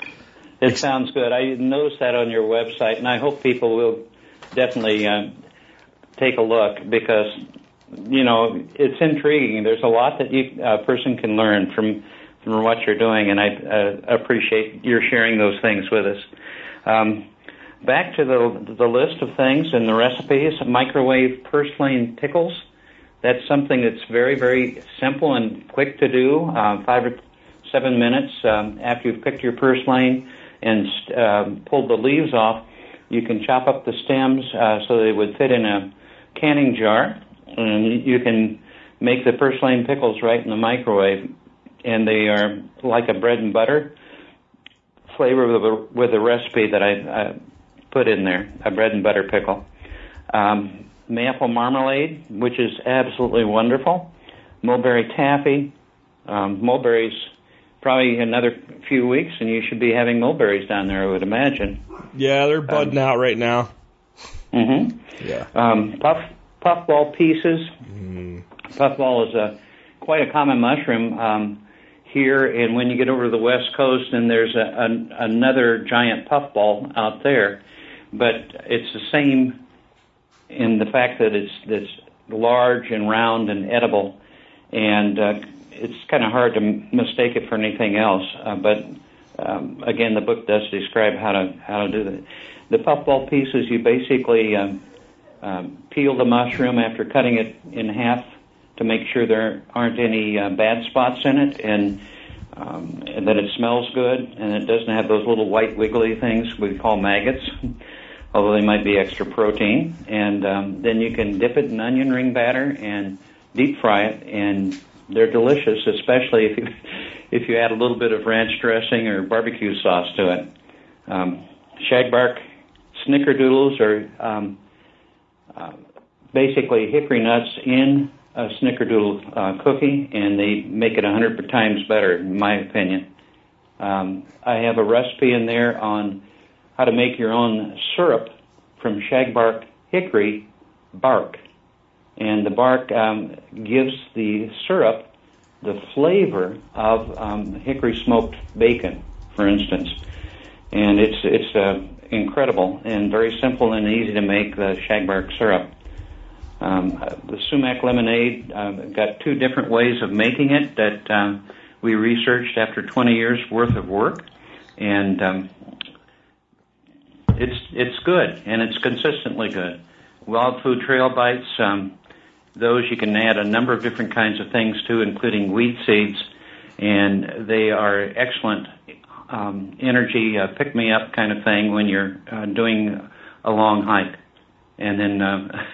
It sounds good. I noticed that on your website, and I hope people will definitely uh, take a look, because you know it's intriguing. There's a lot that you, a person can learn from from what you're doing, and I uh, appreciate your sharing those things with us. Um, back to the the list of things and the recipes: microwave purslane pickles. That's something that's very, very simple and quick to do, uh, five or seven minutes um, after you've picked your purslane and uh, pulled the leaves off. You can chop up the stems uh, so they would fit in a canning jar, and you can make the purslane pickles right in the microwave, and they are like a bread and butter flavor with a, with a recipe that I, I put in there, a bread and butter pickle. Um, Maple marmalade, which is absolutely wonderful. Mulberry taffy. Um, mulberries, probably another few weeks, and you should be having mulberries down there, I would imagine. Yeah, they're budding um, out right now. Mm-hmm. Yeah. Um, puff puffball pieces. Mm. Puffball is a quite a common mushroom um, here, and when you get over to the West Coast, and there's a, a, another giant puffball out there, but it's the same. And the fact that it's, it's large and round and edible, and uh, it's kind of hard to m- mistake it for anything else. Uh, but um, again, the book does describe how to how to do that. The puffball pieces, you basically um, um, peel the mushroom after cutting it in half to make sure there aren't any uh, bad spots in it, and, um, and that it smells good, and it doesn't have those little white wiggly things we call maggots. Although they might be extra protein, and um, then you can dip it in onion ring batter and deep fry it, and they're delicious, especially if you if you add a little bit of ranch dressing or barbecue sauce to it. Um, shagbark snickerdoodles are um, uh, basically hickory nuts in a snickerdoodle uh, cookie, and they make it a hundred times better, in my opinion. Um, I have a recipe in there on how to make your own syrup from shagbark hickory bark. And the bark um, gives the syrup the flavor of um, hickory smoked bacon, for instance. And it's it's uh, incredible and very simple and easy to make the shagbark syrup. Um, the sumac lemonade, uh, got two different ways of making it that um, we researched after twenty years worth of work. And Um, It's it's good, and it's consistently good. Wild food trail bites, um, those you can add a number of different kinds of things to, including wheat seeds. and they are excellent um, energy uh, pick-me-up kind of thing when you're uh, doing a long hike. And then uh,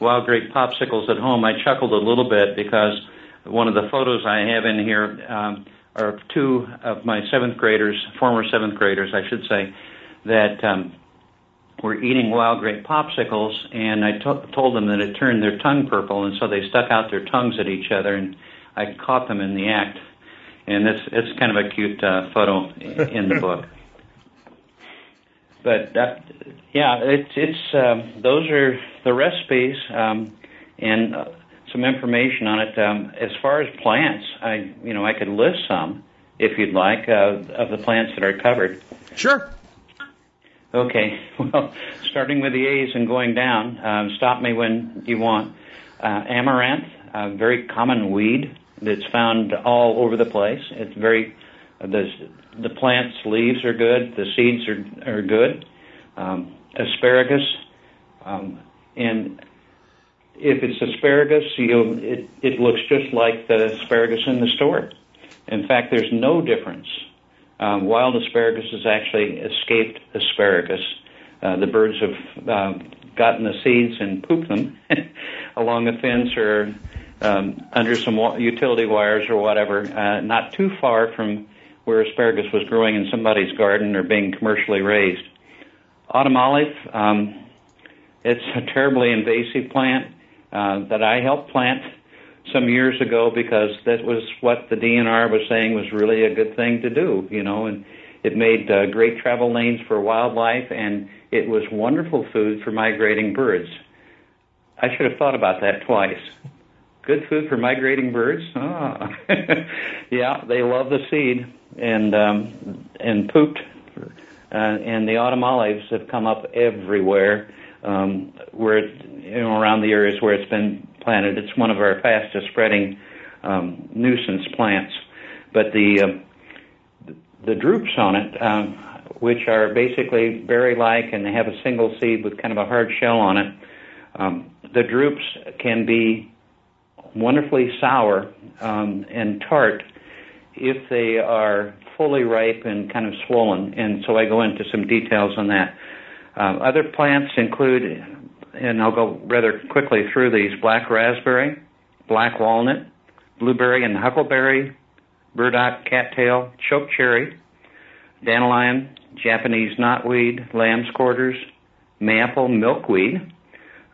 wild grape popsicles at home, I chuckled a little bit because one of the photos I have in here um, are two of my seventh graders, former seventh graders, I should say, that um, were eating wild grape popsicles, and I t- told them that it turned their tongue purple, and so they stuck out their tongues at each other, and I caught them in the act. And it's, it's kind of a cute uh, photo in the book. But, that, yeah, it's, it's um, those are the recipes um, and uh, some information on it. Um, as far as plants, I you know, I could list some, if you'd like, uh, of the plants that are covered. Sure. Okay. Well, starting with the A's and going down, um, stop me when you want. Uh, amaranth, a very common weed that's found all over the place. It's very... The, the plant's leaves are good. The seeds are are good. Um, asparagus, um, and if it's asparagus, you'll, it, it looks just like the asparagus in the store. In fact, there's no difference. Um, wild asparagus is actually escaped asparagus. Uh, the birds have uh, gotten the seeds and pooped them along the fence or um, under some wa- utility wires or whatever, uh, not too far from where asparagus was growing in somebody's garden or being commercially raised. Autumn olive, um, it's a terribly invasive plant uh, that I helped plant some years ago because that was what the D N R was saying was really a good thing to do, you know, and it made uh, great travel lanes for wildlife, and it was wonderful food for migrating birds. I should have thought about that twice. Good food for migrating birds? Ah. Yeah, they love the seed. And um, and pooped, uh, and the autumn olives have come up everywhere, um, where it, you know, around the areas where it's been planted. It's one of our fastest spreading um, nuisance plants. But the uh, the drupes on it, um, which are basically berry-like and they have a single seed with kind of a hard shell on it, um, the drupes can be wonderfully sour um, and tart if they are fully ripe and kind of swollen, and so I go into some details on that. Uh, other plants include, and I'll go rather quickly through these, black raspberry, black walnut, blueberry and huckleberry, burdock, cattail, chokecherry, dandelion, Japanese knotweed, lamb's quarters, mayapple, milkweed,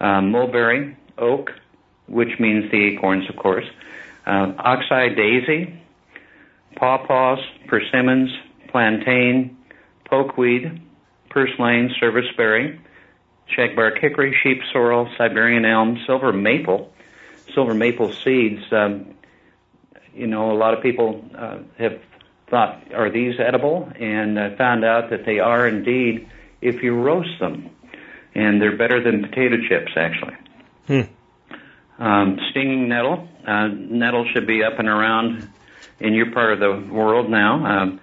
uh, mulberry, oak, which means the acorns, of course, uh, oxeye daisy, pawpaws, persimmons, plantain, pokeweed, purslane, serviceberry, shagbark hickory, sheep sorrel, Siberian elm, silver maple. Silver maple seeds, um, you know, a lot of people uh, have thought, are these edible? And I found out that they are indeed if you roast them. And they're better than potato chips, actually. Hmm. Um, stinging nettle. Uh, nettle should be up and around in your part of the world now. Um,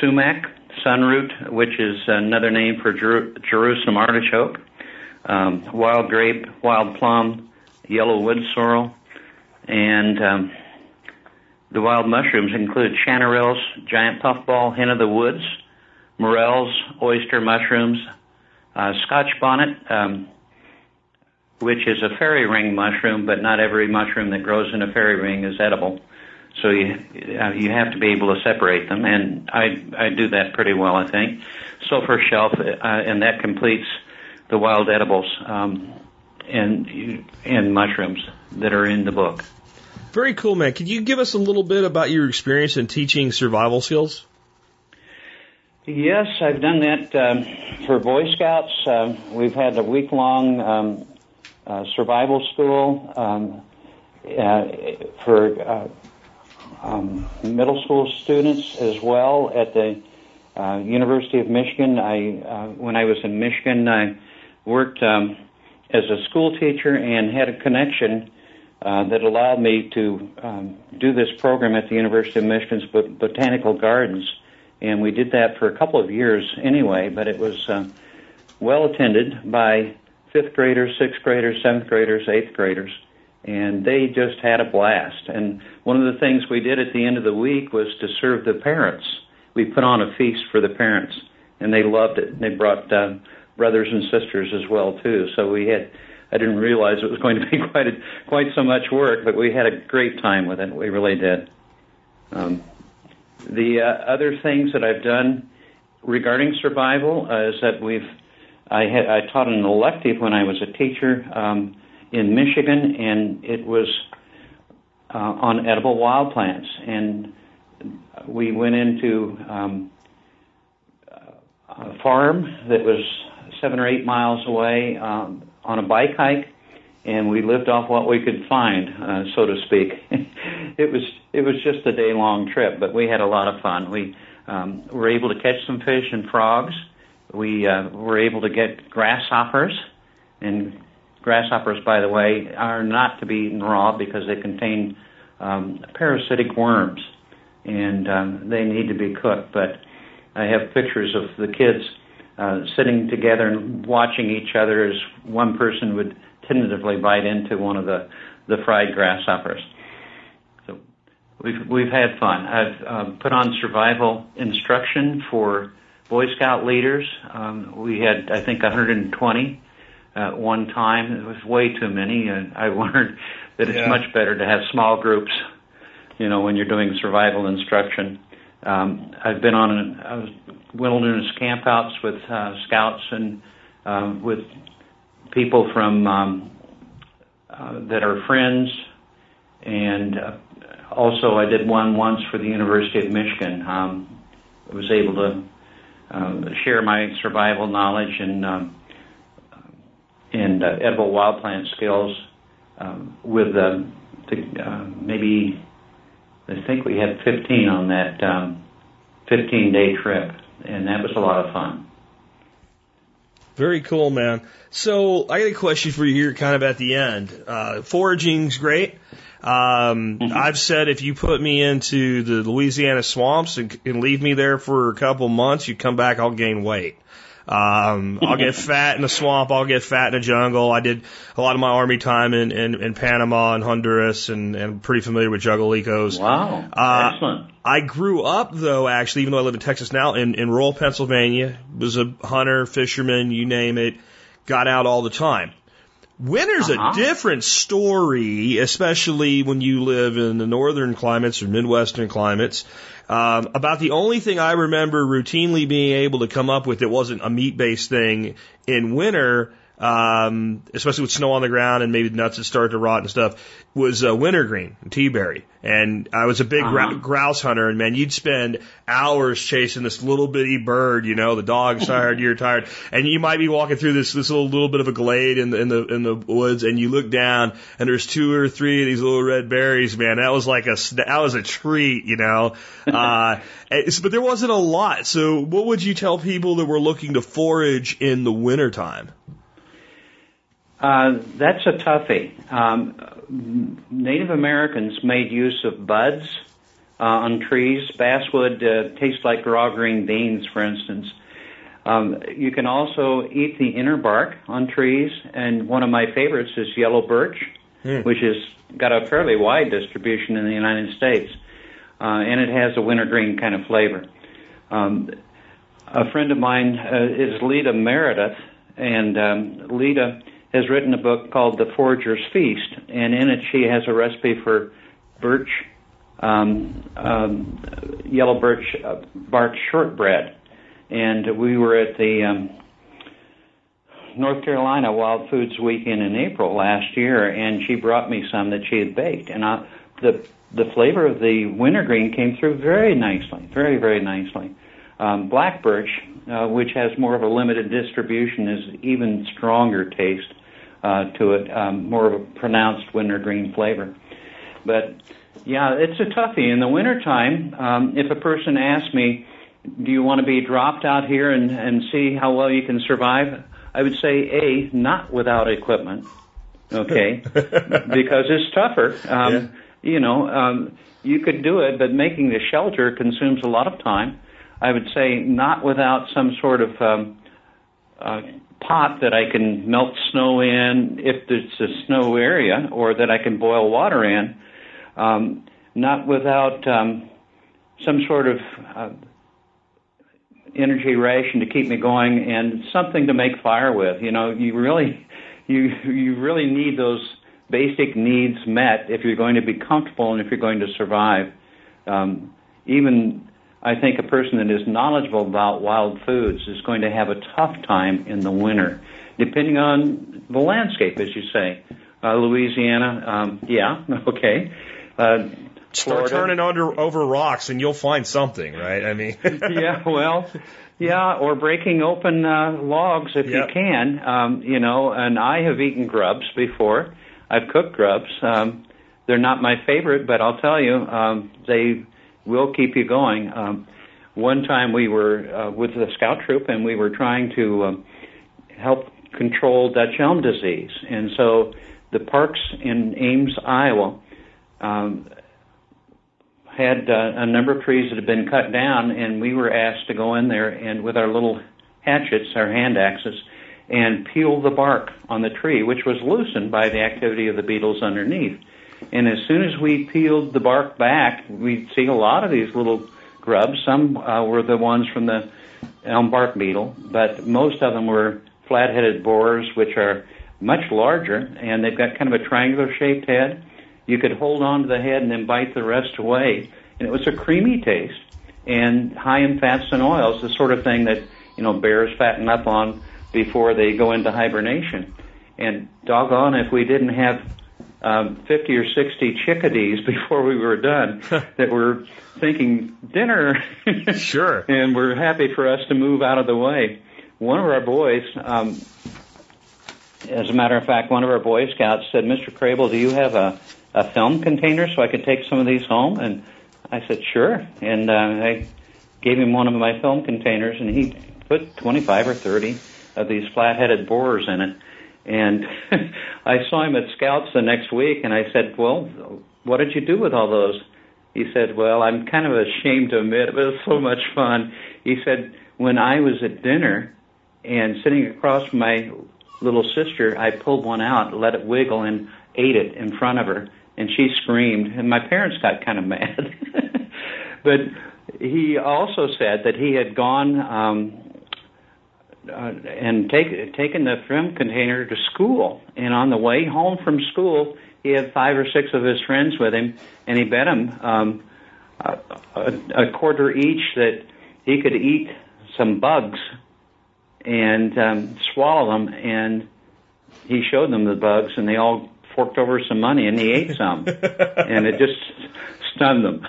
sumac, sunroot, which is another name for Jer- Jerusalem artichoke, um, wild grape, wild plum, yellow wood sorrel, and um, the wild mushrooms include chanterelles, giant puffball, hen of the woods, morels, oyster mushrooms, uh, scotch bonnet, um, which is a fairy ring mushroom, but not every mushroom that grows in a fairy ring is edible. So you uh, you have to be able to separate them, and I I do that pretty well, I think. Sulfur shelf, uh, and that completes the wild edibles um, and and mushrooms that are in the book. Very cool, man. Could you give us a little bit about your experience in teaching survival skills? Yes, I've done that um, for Boy Scouts. Uh, we've had a week-long um, uh, survival school um, uh, for. Uh, Um, middle school students as well at the uh, University of Michigan. I, uh, when I was in Michigan, I worked um, as a school teacher and had a connection uh, that allowed me to um, do this program at the University of Michigan's bot- Botanical Gardens, and we did that for a couple of years anyway, but it was uh, well attended by fifth graders, sixth graders, seventh graders, eighth graders, and they just had a blast. And one of the things we did at the end of the week was to serve the parents. We put on a feast for the parents, and they loved it. And they brought uh, brothers and sisters as well, too. So we had, I didn't realize it was going to be quite a, quite so much work, but we had a great time with it. We really did. Um, the uh, other things that I've done regarding survival uh, is that we've, I, had, I taught an elective when I was a teacher um, in Michigan, and it was uh, on edible wild plants. And we went into um, a farm that was seven or eight miles away um, on a bike hike, and we lived off what we could find, uh, so to speak. It was it was just a day-long trip, but we had a lot of fun. We um, were able to catch some fish and frogs. We uh, were able to get grasshoppers, and grasshoppers, by the way, are not to be eaten raw because they contain um, parasitic worms, and um, they need to be cooked. But I have pictures of the kids uh, sitting together and watching each other as one person would tentatively bite into one of the, the fried grasshoppers. So we've we've had fun. I've um, put on survival instruction for Boy Scout leaders. Um, we had, I think, one hundred twenty at one time. It was way too many, and I learned that it's yeah. much better to have small groups, you know, when you're doing survival instruction. Um, I've been on a, a wilderness campouts with uh, scouts and uh, with people from um, uh, that are friends, and uh, also I did one once for the University of Michigan. Um, I was able to uh, share my survival knowledge and um, and uh, edible wild plant skills um, with uh, to, uh, maybe. I think we had fifteen on that um, fifteen-day trip, and that was a lot of fun. Very cool, man. So I got a question for you here kind of at the end. Uh, foraging's great. Um, mm-hmm. I've said if you put me into the Louisiana swamps and, and leave me there for a couple months, you come back, I'll gain weight. Um, I'll get fat in the swamp. I'll get fat in the jungle. I did a lot of my army time in, in, in Panama and Honduras, and, and I'm pretty familiar with jungalicos. Wow. Uh, Excellent. I grew up, though, actually, even though I live in Texas now, in, in rural Pennsylvania. Was a hunter, fisherman, you name it. Got out all the time. Winter's uh-huh. a different story, especially when you live in the northern climates or midwestern climates. Um, about the only thing I remember routinely being able to come up with that wasn't a meat-based thing in winter, um, especially with snow on the ground and maybe nuts that start to rot and stuff, was uh, wintergreen and tea berry. And I was a big uh-huh. grouse hunter, and, man, you'd spend hours chasing this little bitty bird, you know, the dog's tired, you're tired, and you might be walking through this, this little, little bit of a glade in the, in the, in the woods, and you look down, and there's two or three of these little red berries, man. That was like a, that was a treat, you know. Uh, but there wasn't a lot. So what would you tell people that were looking to forage in the wintertime? Uh, that's a toughie. Um, Native Americans made use of buds uh, on trees. Basswood uh, tastes like raw green beans, for instance. Um, you can also eat the inner bark on trees, and one of my favorites is yellow birch, hmm. which has got a fairly wide distribution in the United States, uh, and it has a wintergreen kind of flavor. Um, a friend of mine uh, is Lita Meredith, and um, Lita has written a book called The Forager's Feast, and in it she has a recipe for birch, um, um, yellow birch uh, bark shortbread. And we were at the um, North Carolina Wild Foods Weekend in April last year, and she brought me some that she had baked. And I, the the flavor of the wintergreen came through very nicely, very, very nicely. Um, black birch, uh, which has more of a limited distribution, is even stronger taste. Uh, to it, um, more of a pronounced wintergreen flavor. But, yeah, it's a toughie. In the wintertime, um, if a person asks me, do you want to be dropped out here and, and see how well you can survive, I would say, A, not without equipment, okay, because it's tougher. Um, yeah. You know, um, you could do it, but making the shelter consumes a lot of time. I would say not without some sort of um, uh, pot that I can melt snow in if it's a snow area, or that I can boil water in, um, not without um, some sort of uh, energy ration to keep me going and something to make fire with. You know, you really, you you really need those basic needs met if you're going to be comfortable and if you're going to survive. Um, even I think a person that is knowledgeable about wild foods is going to have a tough time in the winter, depending on the landscape, as you say. Uh, Louisiana, um, yeah, okay. Uh, Start turning under, over rocks and you'll find something, right? I mean, yeah, well, yeah, or breaking open uh, logs if yep. you can. Um, you know, and I have eaten grubs before. I've cooked grubs. Um, they're not my favorite, but I'll tell you, um, they will keep you going. Um, one time we were uh, with the scout troop, and we were trying to um, help control Dutch elm disease. And so the parks in Ames, Iowa, um, had uh, a number of trees that had been cut down, and we were asked to go in there and with our little hatchets, our hand axes, and peel the bark on the tree, which was loosened by the activity of the beetles underneath. And as soon as we peeled the bark back, we'd see a lot of these little grubs. Some uh, were the ones from the elm bark beetle, but most of them were flat-headed borers, which are much larger, and they've got kind of a triangular-shaped head. You could hold on to the head and then bite the rest away, and it was a creamy taste, and high in fats and oils, the sort of thing that, you know, bears fatten up on before they go into hibernation. And doggone if we didn't have um, fifty or sixty chickadees before we were done that were thinking dinner. Sure. And were happy for us to move out of the way. One of our boys, um, as a matter of fact, one of our Boy Scouts said, "Mister Krebill, do you have a, a film container so I could take some of these home?" And I said, "Sure." And uh, I gave him one of my film containers, and he put twenty-five or thirty of these flat-headed borers in it. And I saw him at Scouts the next week, and I said, "Well, what did you do with all those?" He said, "Well, I'm kind of ashamed to admit, it was so much fun." He said, "When I was at dinner and sitting across from my little sister, I pulled one out, let it wiggle, and ate it in front of her, and she screamed, and my parents got kind of mad." But he also said that he had gone um, Uh, and take, taken the film container to school. And on the way home from school, he had five or six of his friends with him, and he bet them um, a, a quarter each that he could eat some bugs and um, swallow them. And he showed them the bugs, and they all forked over some money, and he ate some. And it just stunned them.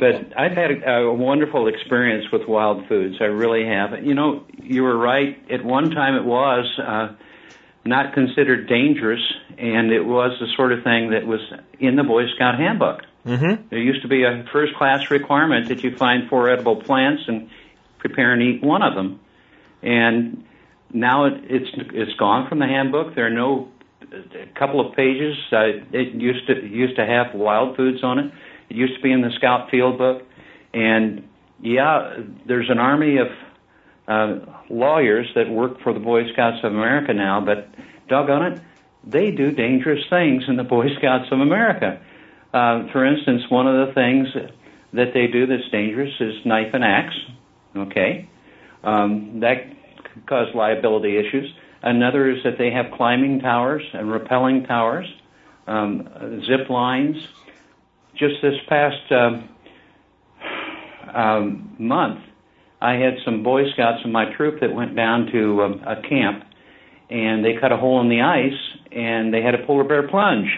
But I've had a, a wonderful experience with wild foods. I really have. You know, you were right. At one time it was uh, not considered dangerous, and it was the sort of thing that was in the Boy Scout handbook. Mm-hmm. There used to be a first-class requirement that you find four edible plants and prepare and eat one of them. And now it, it's it's gone from the handbook. There are no a couple of pages. Uh, it used to used to have wild foods on it. It used to be in the Scout Field Book, and yeah, there's an army of uh, lawyers that work for the Boy Scouts of America now, but doggone it, they do dangerous things in the Boy Scouts of America. Uh, for instance, one of the things that they do that's dangerous is knife and axe, okay? Um, that could cause liability issues. Another is that they have climbing towers and rappelling towers, um, zip lines. Just this past um, um, month, I had some Boy Scouts in my troop that went down to um, a camp, and they cut a hole in the ice, and they had a polar bear plunge.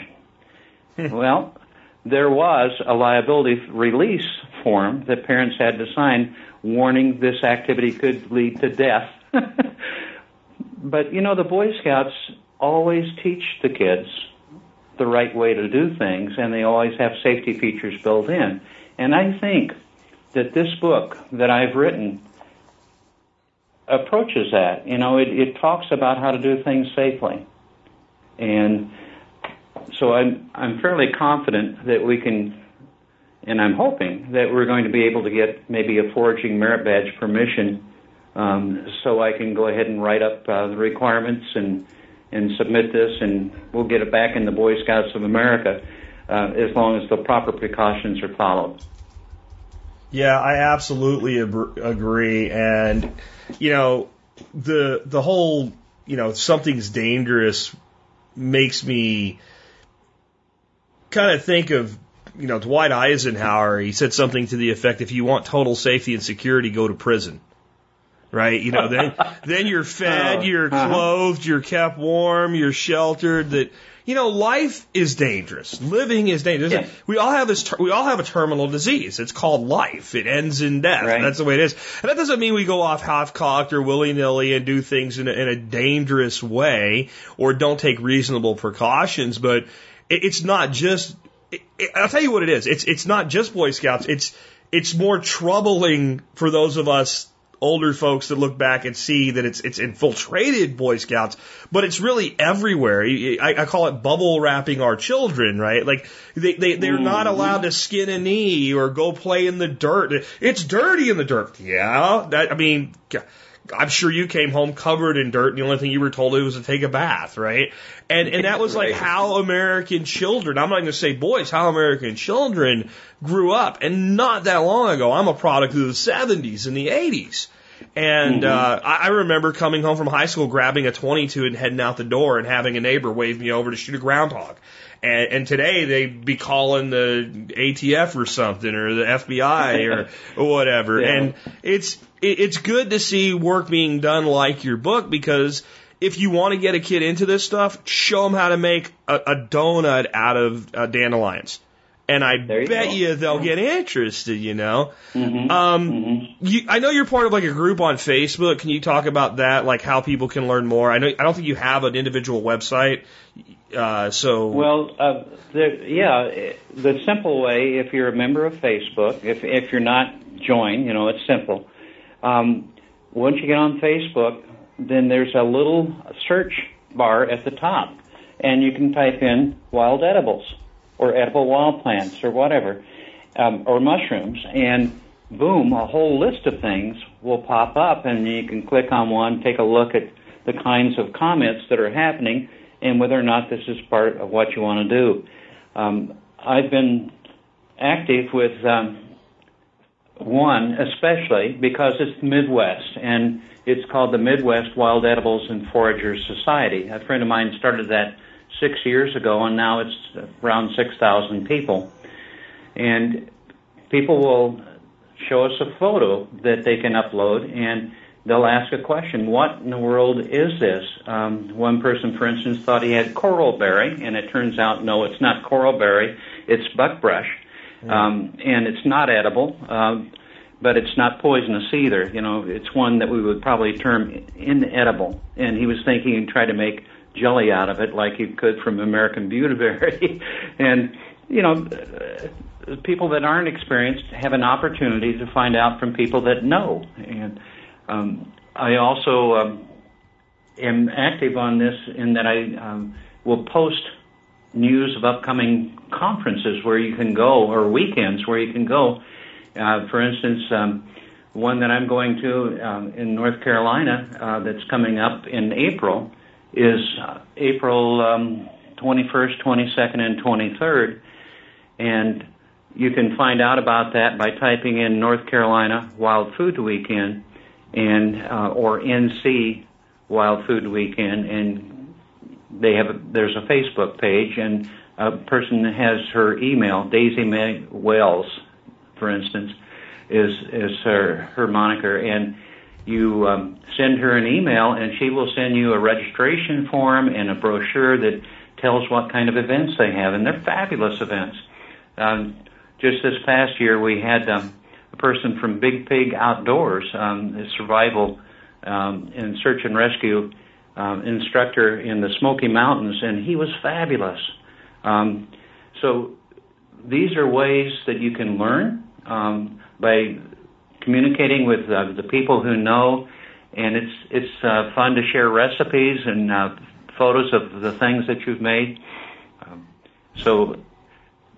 Well, there was a liability release form that parents had to sign warning this activity could lead to death. But, you know, the Boy Scouts always teach the kids the right way to do things, and they always have safety features built in. And I think that this book that I've written approaches that. You know, it, it talks about how to do things safely. And so I'm, I'm fairly confident that we can, and I'm hoping that we're going to be able to get maybe a foraging merit badge permission um, so I can go ahead and write up uh, the requirements and, and submit this, and we'll get it back in the Boy Scouts of America uh, as long as the proper precautions are followed. Yeah, I absolutely ab- agree. And, you know, the the whole, you know, something's dangerous makes me kind of think of, you know, Dwight Eisenhower. He said something to the effect, if you want total safety and security, go to prison. Right? You know, then then you're fed, you're clothed, you're kept warm, you're sheltered. That, you know, life is dangerous. Living is dangerous. Yeah. We all have this. We all have a terminal disease. It's called life. It ends in death. Right. That's the way it is. And that doesn't mean we go off half-cocked or willy-nilly and do things in a, in a dangerous way or don't take reasonable precautions. But it, it's not just. It, it, I'll tell you what it is. It's it's not just Boy Scouts. It's it's more troubling for those of us older folks that look back and see that it's it's infiltrated Boy Scouts, but it's really everywhere. I, I call it bubble wrapping our children, right? Like they, they, they're not allowed to skin a knee or go play in the dirt. It's dirty in the dirt. Yeah. That, I mean, I'm sure you came home covered in dirt and the only thing you were told to do was to take a bath, right? And and that was like how American children, I'm not going to say boys, how American children grew up. And not that long ago, I'm a product of the seventies and the eighties. And uh, I remember coming home from high school, grabbing a twenty-two and heading out the door and having a neighbor wave me over to shoot a groundhog. And, and today they'd be calling the A T F or something, or the F B I or whatever. Yeah. And it's it's good to see work being done like your book, because if you want to get a kid into this stuff, show them how to make a, a donut out of uh, dandelions. And I you bet go. you they'll get interested, you know. Mm-hmm. Um, mm-hmm. You, I know you're part of like a group on Facebook. Can you talk about that, like how people can learn more? I know I don't think you have an individual website, uh, so. Well, uh, the, yeah, the simple way, if you're a member of Facebook, if if you're not, join. You know, it's simple. Um, once you get on Facebook, then there's a little search bar at the top, and you can type in wild edibles, or edible wild plants, or whatever, um, or mushrooms, and boom, a whole list of things will pop up, and you can click on one, take a look at the kinds of comments that are happening, and whether or not this is part of what you want to do. Um, I've been active with um, one especially because it's the Midwest, and it's called the Midwest Wild Edibles and Foragers Society. A friend of mine started that six years ago, and now it's around six thousand people. And people will show us a photo that they can upload, and they'll ask a question. What in the world is this? Um, one person, for instance, thought he had coralberry, and it turns out, no, it's not coralberry. It's buckbrush, mm. um, and it's not edible, um, but it's not poisonous either. You know, it's one that we would probably term inedible. And he was thinking he'd try to make jelly out of it like you could from American Butyberry. And, you know, uh, people that aren't experienced have an opportunity to find out from people that know. And um, I also um, am active on this in that I um, will post news of upcoming conferences where you can go, or weekends where you can go. Uh, for instance, um, one that I'm going to um, in North Carolina uh, that's coming up in April is April um, twenty-first, twenty-second, and twenty-third. And you can find out about that by typing in North Carolina Wild Food Weekend and uh, or N C Wild Food Weekend. And they have a, there's a Facebook page, and a person has her email, Daisy May Wells, for instance, is, is her, her moniker. And you um, send her an email, and she will send you a registration form and a brochure that tells what kind of events they have, and they're fabulous events. Um, just this past year, we had um, a person from Big Pig Outdoors, um, a survival um, and search and rescue um, instructor in the Smoky Mountains, and he was fabulous. Um, so these are ways that you can learn um, by communicating with uh, the people who know, and it's it's uh, fun to share recipes and uh, photos of the things that you've made. Um, so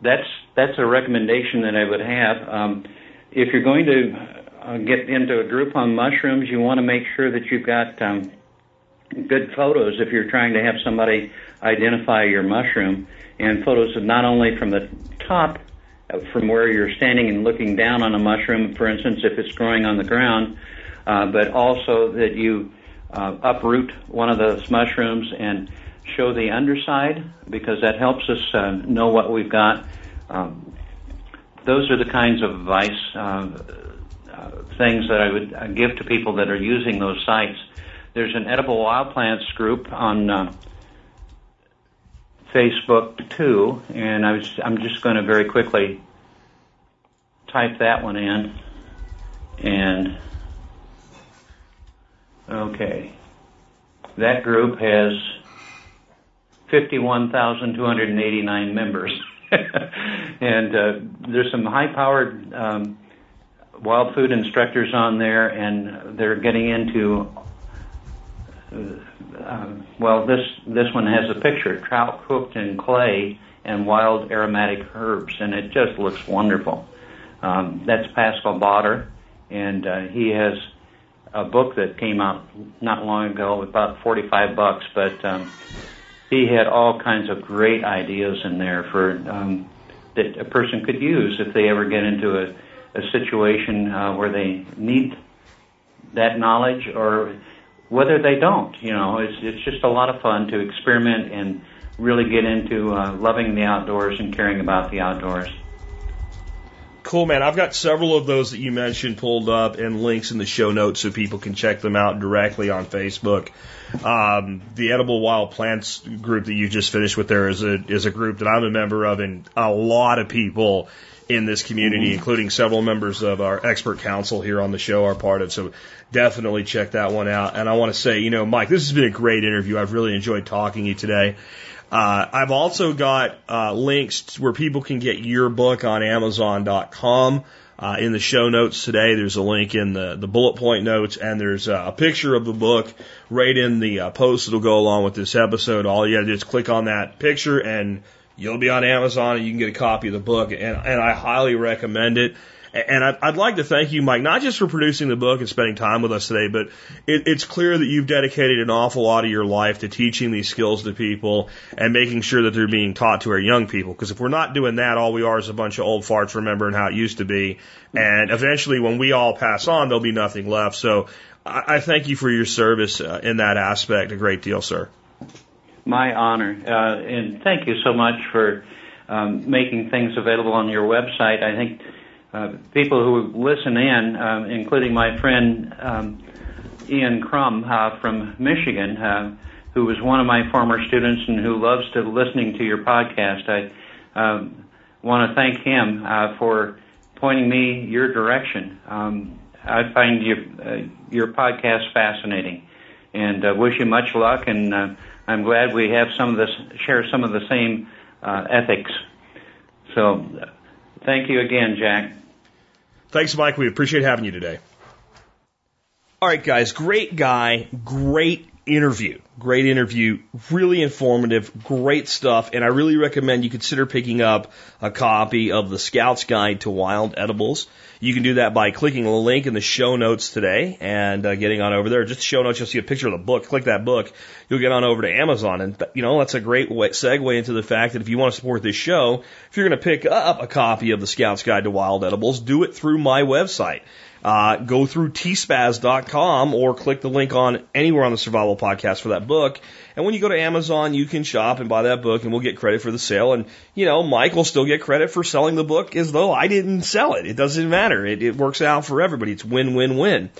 that's that's a recommendation that I would have. Um, if you're going to uh, get into a group on mushrooms, you want to make sure that you've got um, good photos if you're trying to have somebody identify your mushroom, and photos of not only from the top, uh, from where you're standing and looking down on a mushroom, for instance, if it's growing on the ground, uh, but also that you uh, uproot one of those mushrooms and show the underside, because that helps us uh, know what we've got. Um, those are the kinds of advice, uh, uh, things that I would uh, give to people that are using those sites. There's an edible wild plants group on uh, Facebook too, and I was, I'm just going to very quickly type that one in. And okay, that group has fifty-one thousand two hundred eighty-nine members. And uh, there's some high-powered um, wild food instructors on there, and they're getting into, uh, uh, well, this this one has a picture, trout cooked in clay and wild aromatic herbs, and it just looks wonderful. Um, that's Pascal Botter, and uh, he has a book that came out not long ago, about forty-five bucks, but um, he had all kinds of great ideas in there for um, that a person could use if they ever get into a, a situation uh, where they need that knowledge or whether they don't. You know, it's it's just a lot of fun to experiment and really get into uh, loving the outdoors and caring about the outdoors. Cool, man. I've got several of those that you mentioned pulled up and links in the show notes so people can check them out directly on Facebook. Um, the Edible Wild Plants group that you just finished with there is a is a group that I'm a member of, and a lot of people in this community, mm-hmm. including several members of our expert council here on the show, are part of. So definitely check that one out. And I want to say, you know, Mike, this has been a great interview. I've really enjoyed talking to you today. Uh, I've also got uh, links where people can get your book on Amazon dot com. Uh, in the show notes today, there's a link in the, the bullet point notes, and there's uh, a picture of the book right in the uh, post that'll go along with this episode. All you got to do is click on that picture, and you'll be on Amazon, and you can get a copy of the book, and, and I highly recommend it. And I'd like to thank you, Mike, not just for producing the book and spending time with us today, but it, it's clear that you've dedicated an awful lot of your life to teaching these skills to people and making sure that they're being taught to our young people. Because if we're not doing that, all we are is a bunch of old farts remembering how it used to be. And eventually, when we all pass on, there'll be nothing left. So I, I thank you for your service uh, in that aspect a great deal, sir. My honor. Uh, and thank you so much for um, making things available on your website. I think... Uh, people who listen in, uh, including my friend um, Ian Crum uh, from Michigan, uh, who was one of my former students and who loves to listening to your podcast. I uh, want to thank him uh, for pointing me your direction. Um, I find your uh, your podcast fascinating, and uh, wish you much luck. And uh, I'm glad we have some of this share some of the same uh, ethics. So, uh, thank you again, Jack. Thanks, Mike. We appreciate having you today. All right, guys. Great guy. Great interview. Great interview. Really informative. Great stuff. And I really recommend you consider picking up a copy of The Scout's Guide to Wild Edibles. You can do that by clicking the link in the show notes today and uh, getting on over there. Just the show notes, you'll see a picture of the book. Click that book. You'll get on over to Amazon. And, you know, that's a great way, segue into the fact that if you want to support this show, if you're going to pick up a copy of The Scout's Guide to Wild Edibles, do it through my website. Uh, go through T S P A Z dot com or click the link on anywhere on the Survival Podcast for that book. And when you go to Amazon, you can shop and buy that book, and we'll get credit for the sale. And, you know, Mike will still get credit for selling the book as though I didn't sell it. It doesn't matter. It, it works out for everybody. It's win-win-win.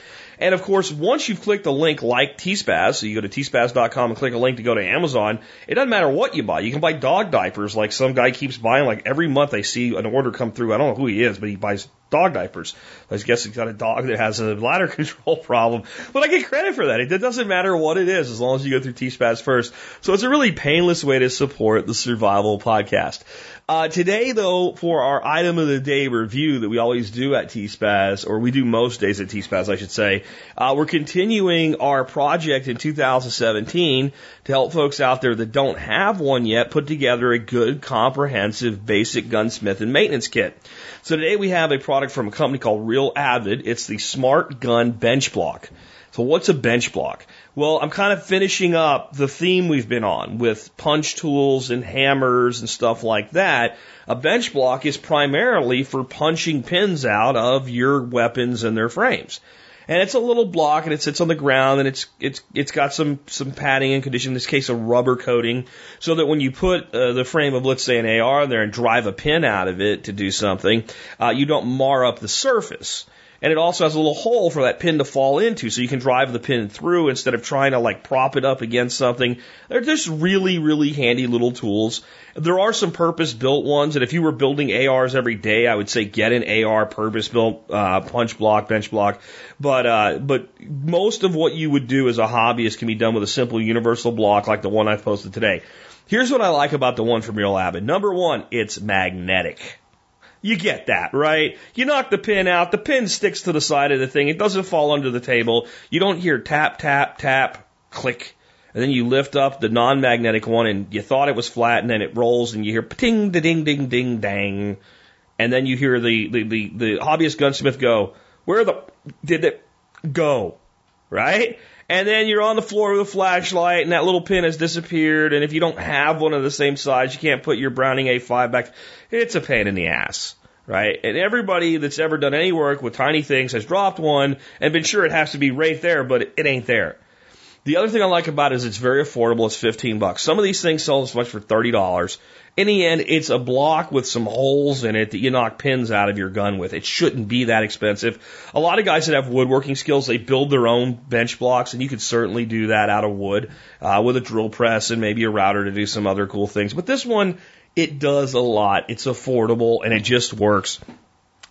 And, of course, once you've clicked the link like T S P A Z, so you go to T S P A Z dot com and click a link to go to Amazon, it doesn't matter what you buy. You can buy dog diapers like some guy keeps buying. Like every month I see an order come through. I don't know who he is, but he buys dog diapers. I guess he's got a dog that has a bladder control problem. But I get credit for that. It doesn't matter what it is as long as you go through T S P A Z first. So it's a really painless way to support the Survival Podcast. Uh, today, though, for our item of the day review that we always do at T S P A S, or we do most days at T S P A S, I should say, uh, we're continuing our project in two thousand seventeen to help folks out there that don't have one yet put together a good, comprehensive, basic gunsmith and maintenance kit. So today we have a product from a company called Real Avid. It's the Smart Gun Bench Block. So what's a bench block? Well, I'm kind of finishing up the theme we've been on with punch tools and hammers and stuff like that. A bench block is primarily for punching pins out of your weapons and their frames. And it's a little block, and it sits on the ground, and it's it's it's got some some padding and condition, in this case a rubber coating, so that when you put uh, the frame of, let's say, an A R in there and drive a pin out of it to do something, uh, you don't mar up the surface. And it also has a little hole for that pin to fall into, so you can drive the pin through instead of trying to, like, prop it up against something. They're just really, really handy little tools. There are some purpose-built ones, and if you were building A Rs every day, I would say get an A R purpose-built uh, punch block, bench block. But uh, but most of what you would do as a hobbyist can be done with a simple universal block like the one I've posted today. Here's what I like about the one from Real Avid. Number one, it's magnetic. You get that, right? You knock the pin out, the pin sticks to the side of the thing, it doesn't fall under the table, you don't hear tap, tap, tap, click, and then you lift up the non-magnetic one and you thought it was flat and then it rolls and you hear ding, ding, ding, ding, dang, and then you hear the, the, the, the hobbyist gunsmith go, where the did it go, right? And then you're on the floor with a flashlight, and that little pin has disappeared, and if you don't have one of the same size, you can't put your Browning A five back. It's a pain in the ass, right? And everybody that's ever done any work with tiny things has dropped one and been sure it has to be right there, but it ain't there. The other thing I like about it is it's very affordable. It's fifteen bucks. Some of these things sell as much for thirty dollars. In the end, it's a block with some holes in it that you knock pins out of your gun with. It shouldn't be that expensive. A lot of guys that have woodworking skills, they build their own bench blocks, and you could certainly do that out of wood uh, with a drill press and maybe a router to do some other cool things. But this one, it does a lot. It's affordable, and it just works.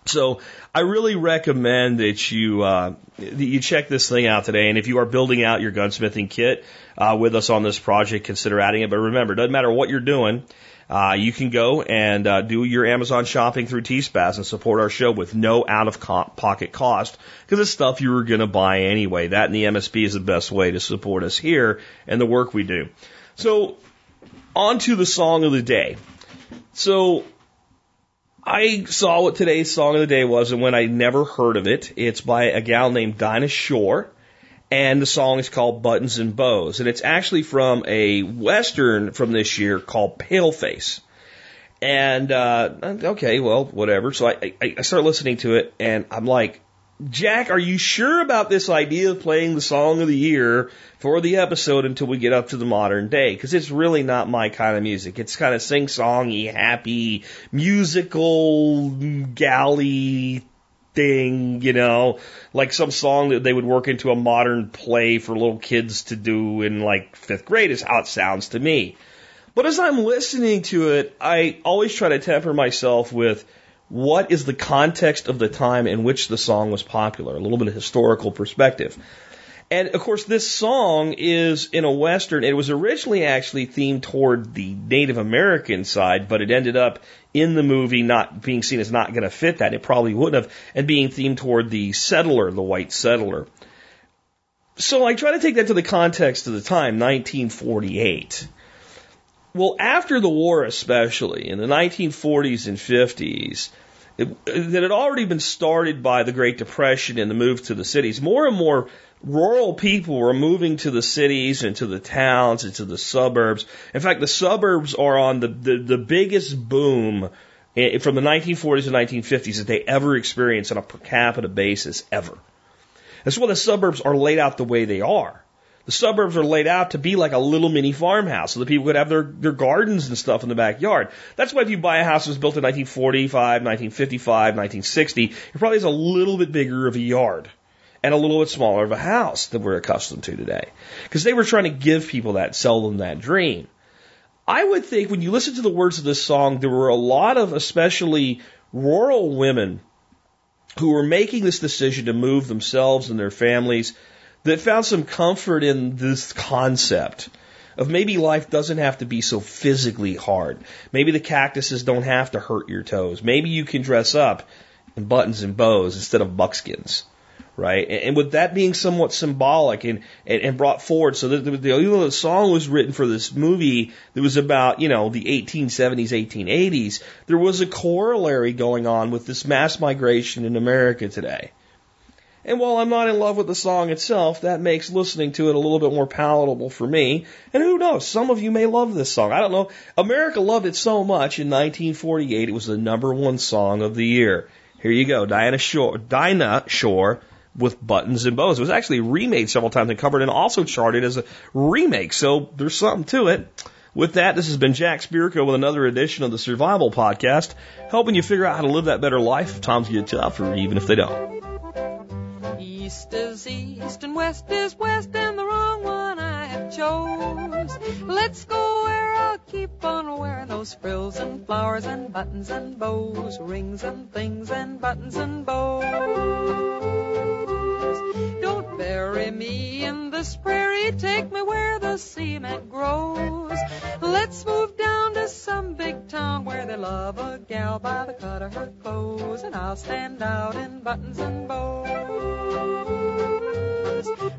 So I really recommend that you uh, that you check this thing out today. And if you are building out your gunsmithing kit uh, with us on this project, consider adding it. But remember, it doesn't matter what you're doing. Uh, you can go and uh, do your Amazon shopping through T S P A S and support our show with no out-of-pocket cost because it's stuff you were going to buy anyway. That and the M S B is the best way to support us here and the work we do. So on to the song of the day. So I saw what today's song of the day was, and when I never heard of it, it's by a gal named Dinah Shore, and the song is called Buttons and Bows, and it's actually from a Western from this year called Paleface. And, uh, okay, well, whatever. So I, I, I start listening to it, and I'm like, Jack, are you sure about this idea of playing the song of the year for the episode until we get up to the modern day? Because it's really not my kind of music. It's kind of sing-songy, happy, musical, galley thing, you know, like some song that they would work into a modern play for little kids to do in, like, fifth grade is how it sounds to me. But as I'm listening to it, I always try to temper myself with, what is the context of the time in which the song was popular? A little bit of historical perspective. And, of course, this song is in a Western. It was originally actually themed toward the Native American side, but it ended up in the movie not being seen as not going to fit that. It probably wouldn't have, and being themed toward the settler, the white settler. So I try to take that to the context of the time, nineteen forty-eight. Well, after the war especially, in the nineteen forties and fifties, it, that had already been started by the Great Depression and the move to the cities, more and more rural people were moving to the cities and to the towns and to the suburbs. In fact, the suburbs are on the, the, the biggest boom from the nineteen forties and nineteen fifties that they ever experienced on a per capita basis ever. That's why the suburbs are laid out the way they are. The suburbs are laid out to be like a little mini farmhouse so that people could have their, their gardens and stuff in the backyard. That's why if you buy a house that was built in nineteen forty-five, nineteen fifty-five, nineteen sixty, it probably has a little bit bigger of a yard and a little bit smaller of a house than we're accustomed to today. Because they were trying to give people that, sell them that dream. I would think when you listen to the words of this song, there were a lot of especially rural women who were making this decision to move themselves and their families that found some comfort in this concept of maybe life doesn't have to be so physically hard. Maybe the cactuses don't have to hurt your toes. Maybe you can dress up in buttons and bows instead of buckskins, right? And with that being somewhat symbolic and, and brought forward, so that the, even though the song was written for this movie that was about, you know, the eighteen seventies, eighteen eighties, there was a corollary going on with this mass migration in America today. And while I'm not in love with the song itself, that makes listening to it a little bit more palatable for me. And who knows, some of you may love this song. I don't know. America loved it so much in nineteen forty-eight, it was the number one song of the year. Here you go, Dinah Shore, Dinah Shore with Buttons and Bows. It was actually remade several times and covered and also charted as a remake, so there's something to it. With that, this has been Jack Spierka with another edition of the Survival Podcast, helping you figure out how to live that better life if times get tough or even if they don't. East is east and west is west, and the wrong one I have chose. Let's go where I'll keep on wearing those frills and flowers and buttons and bows, rings and things and buttons and bows. Don't bury me in this prairie, take me where the cement grows. Let's move down to some big town where they love a gal by the cut of her clothes, and I'll stand out in buttons and bows.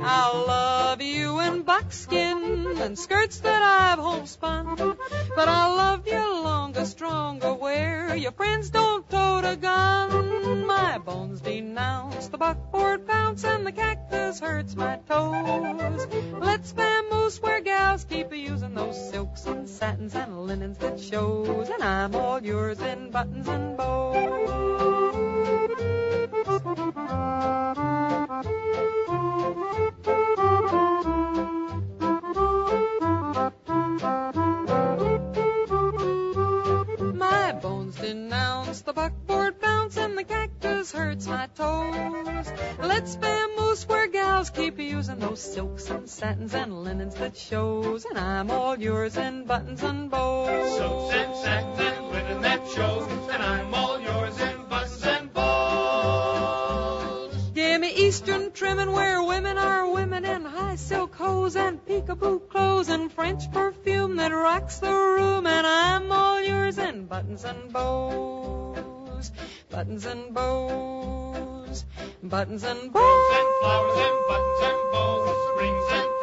I'll love you in buckskin and skirts that I've homespun, but I'll love you longer, stronger, where your friends don't tote a gun. My bones denounce the buckboard pounce and the cactus hurts my toes. Let's vamoose where gals keep a-using those silks and satins and linens that shows, and I'm all yours in buttons and bows. My bones denounce the buckboard bounce and the cactus hurts my toes. Let's vamoose where gals keep using those silks and satins and linens that shows, and I'm all yours in buttons and bows. Silks and satins and linen that shows, and I'm all yours in buttons and bows. Give me eastern trimming where women are women and high silk hose and peekaboo clothes and French perfume that rocks the room, and I'm all yours in buttons and bows, buttons and bows, buttons and bows, and flowers and buttons and bows, rings and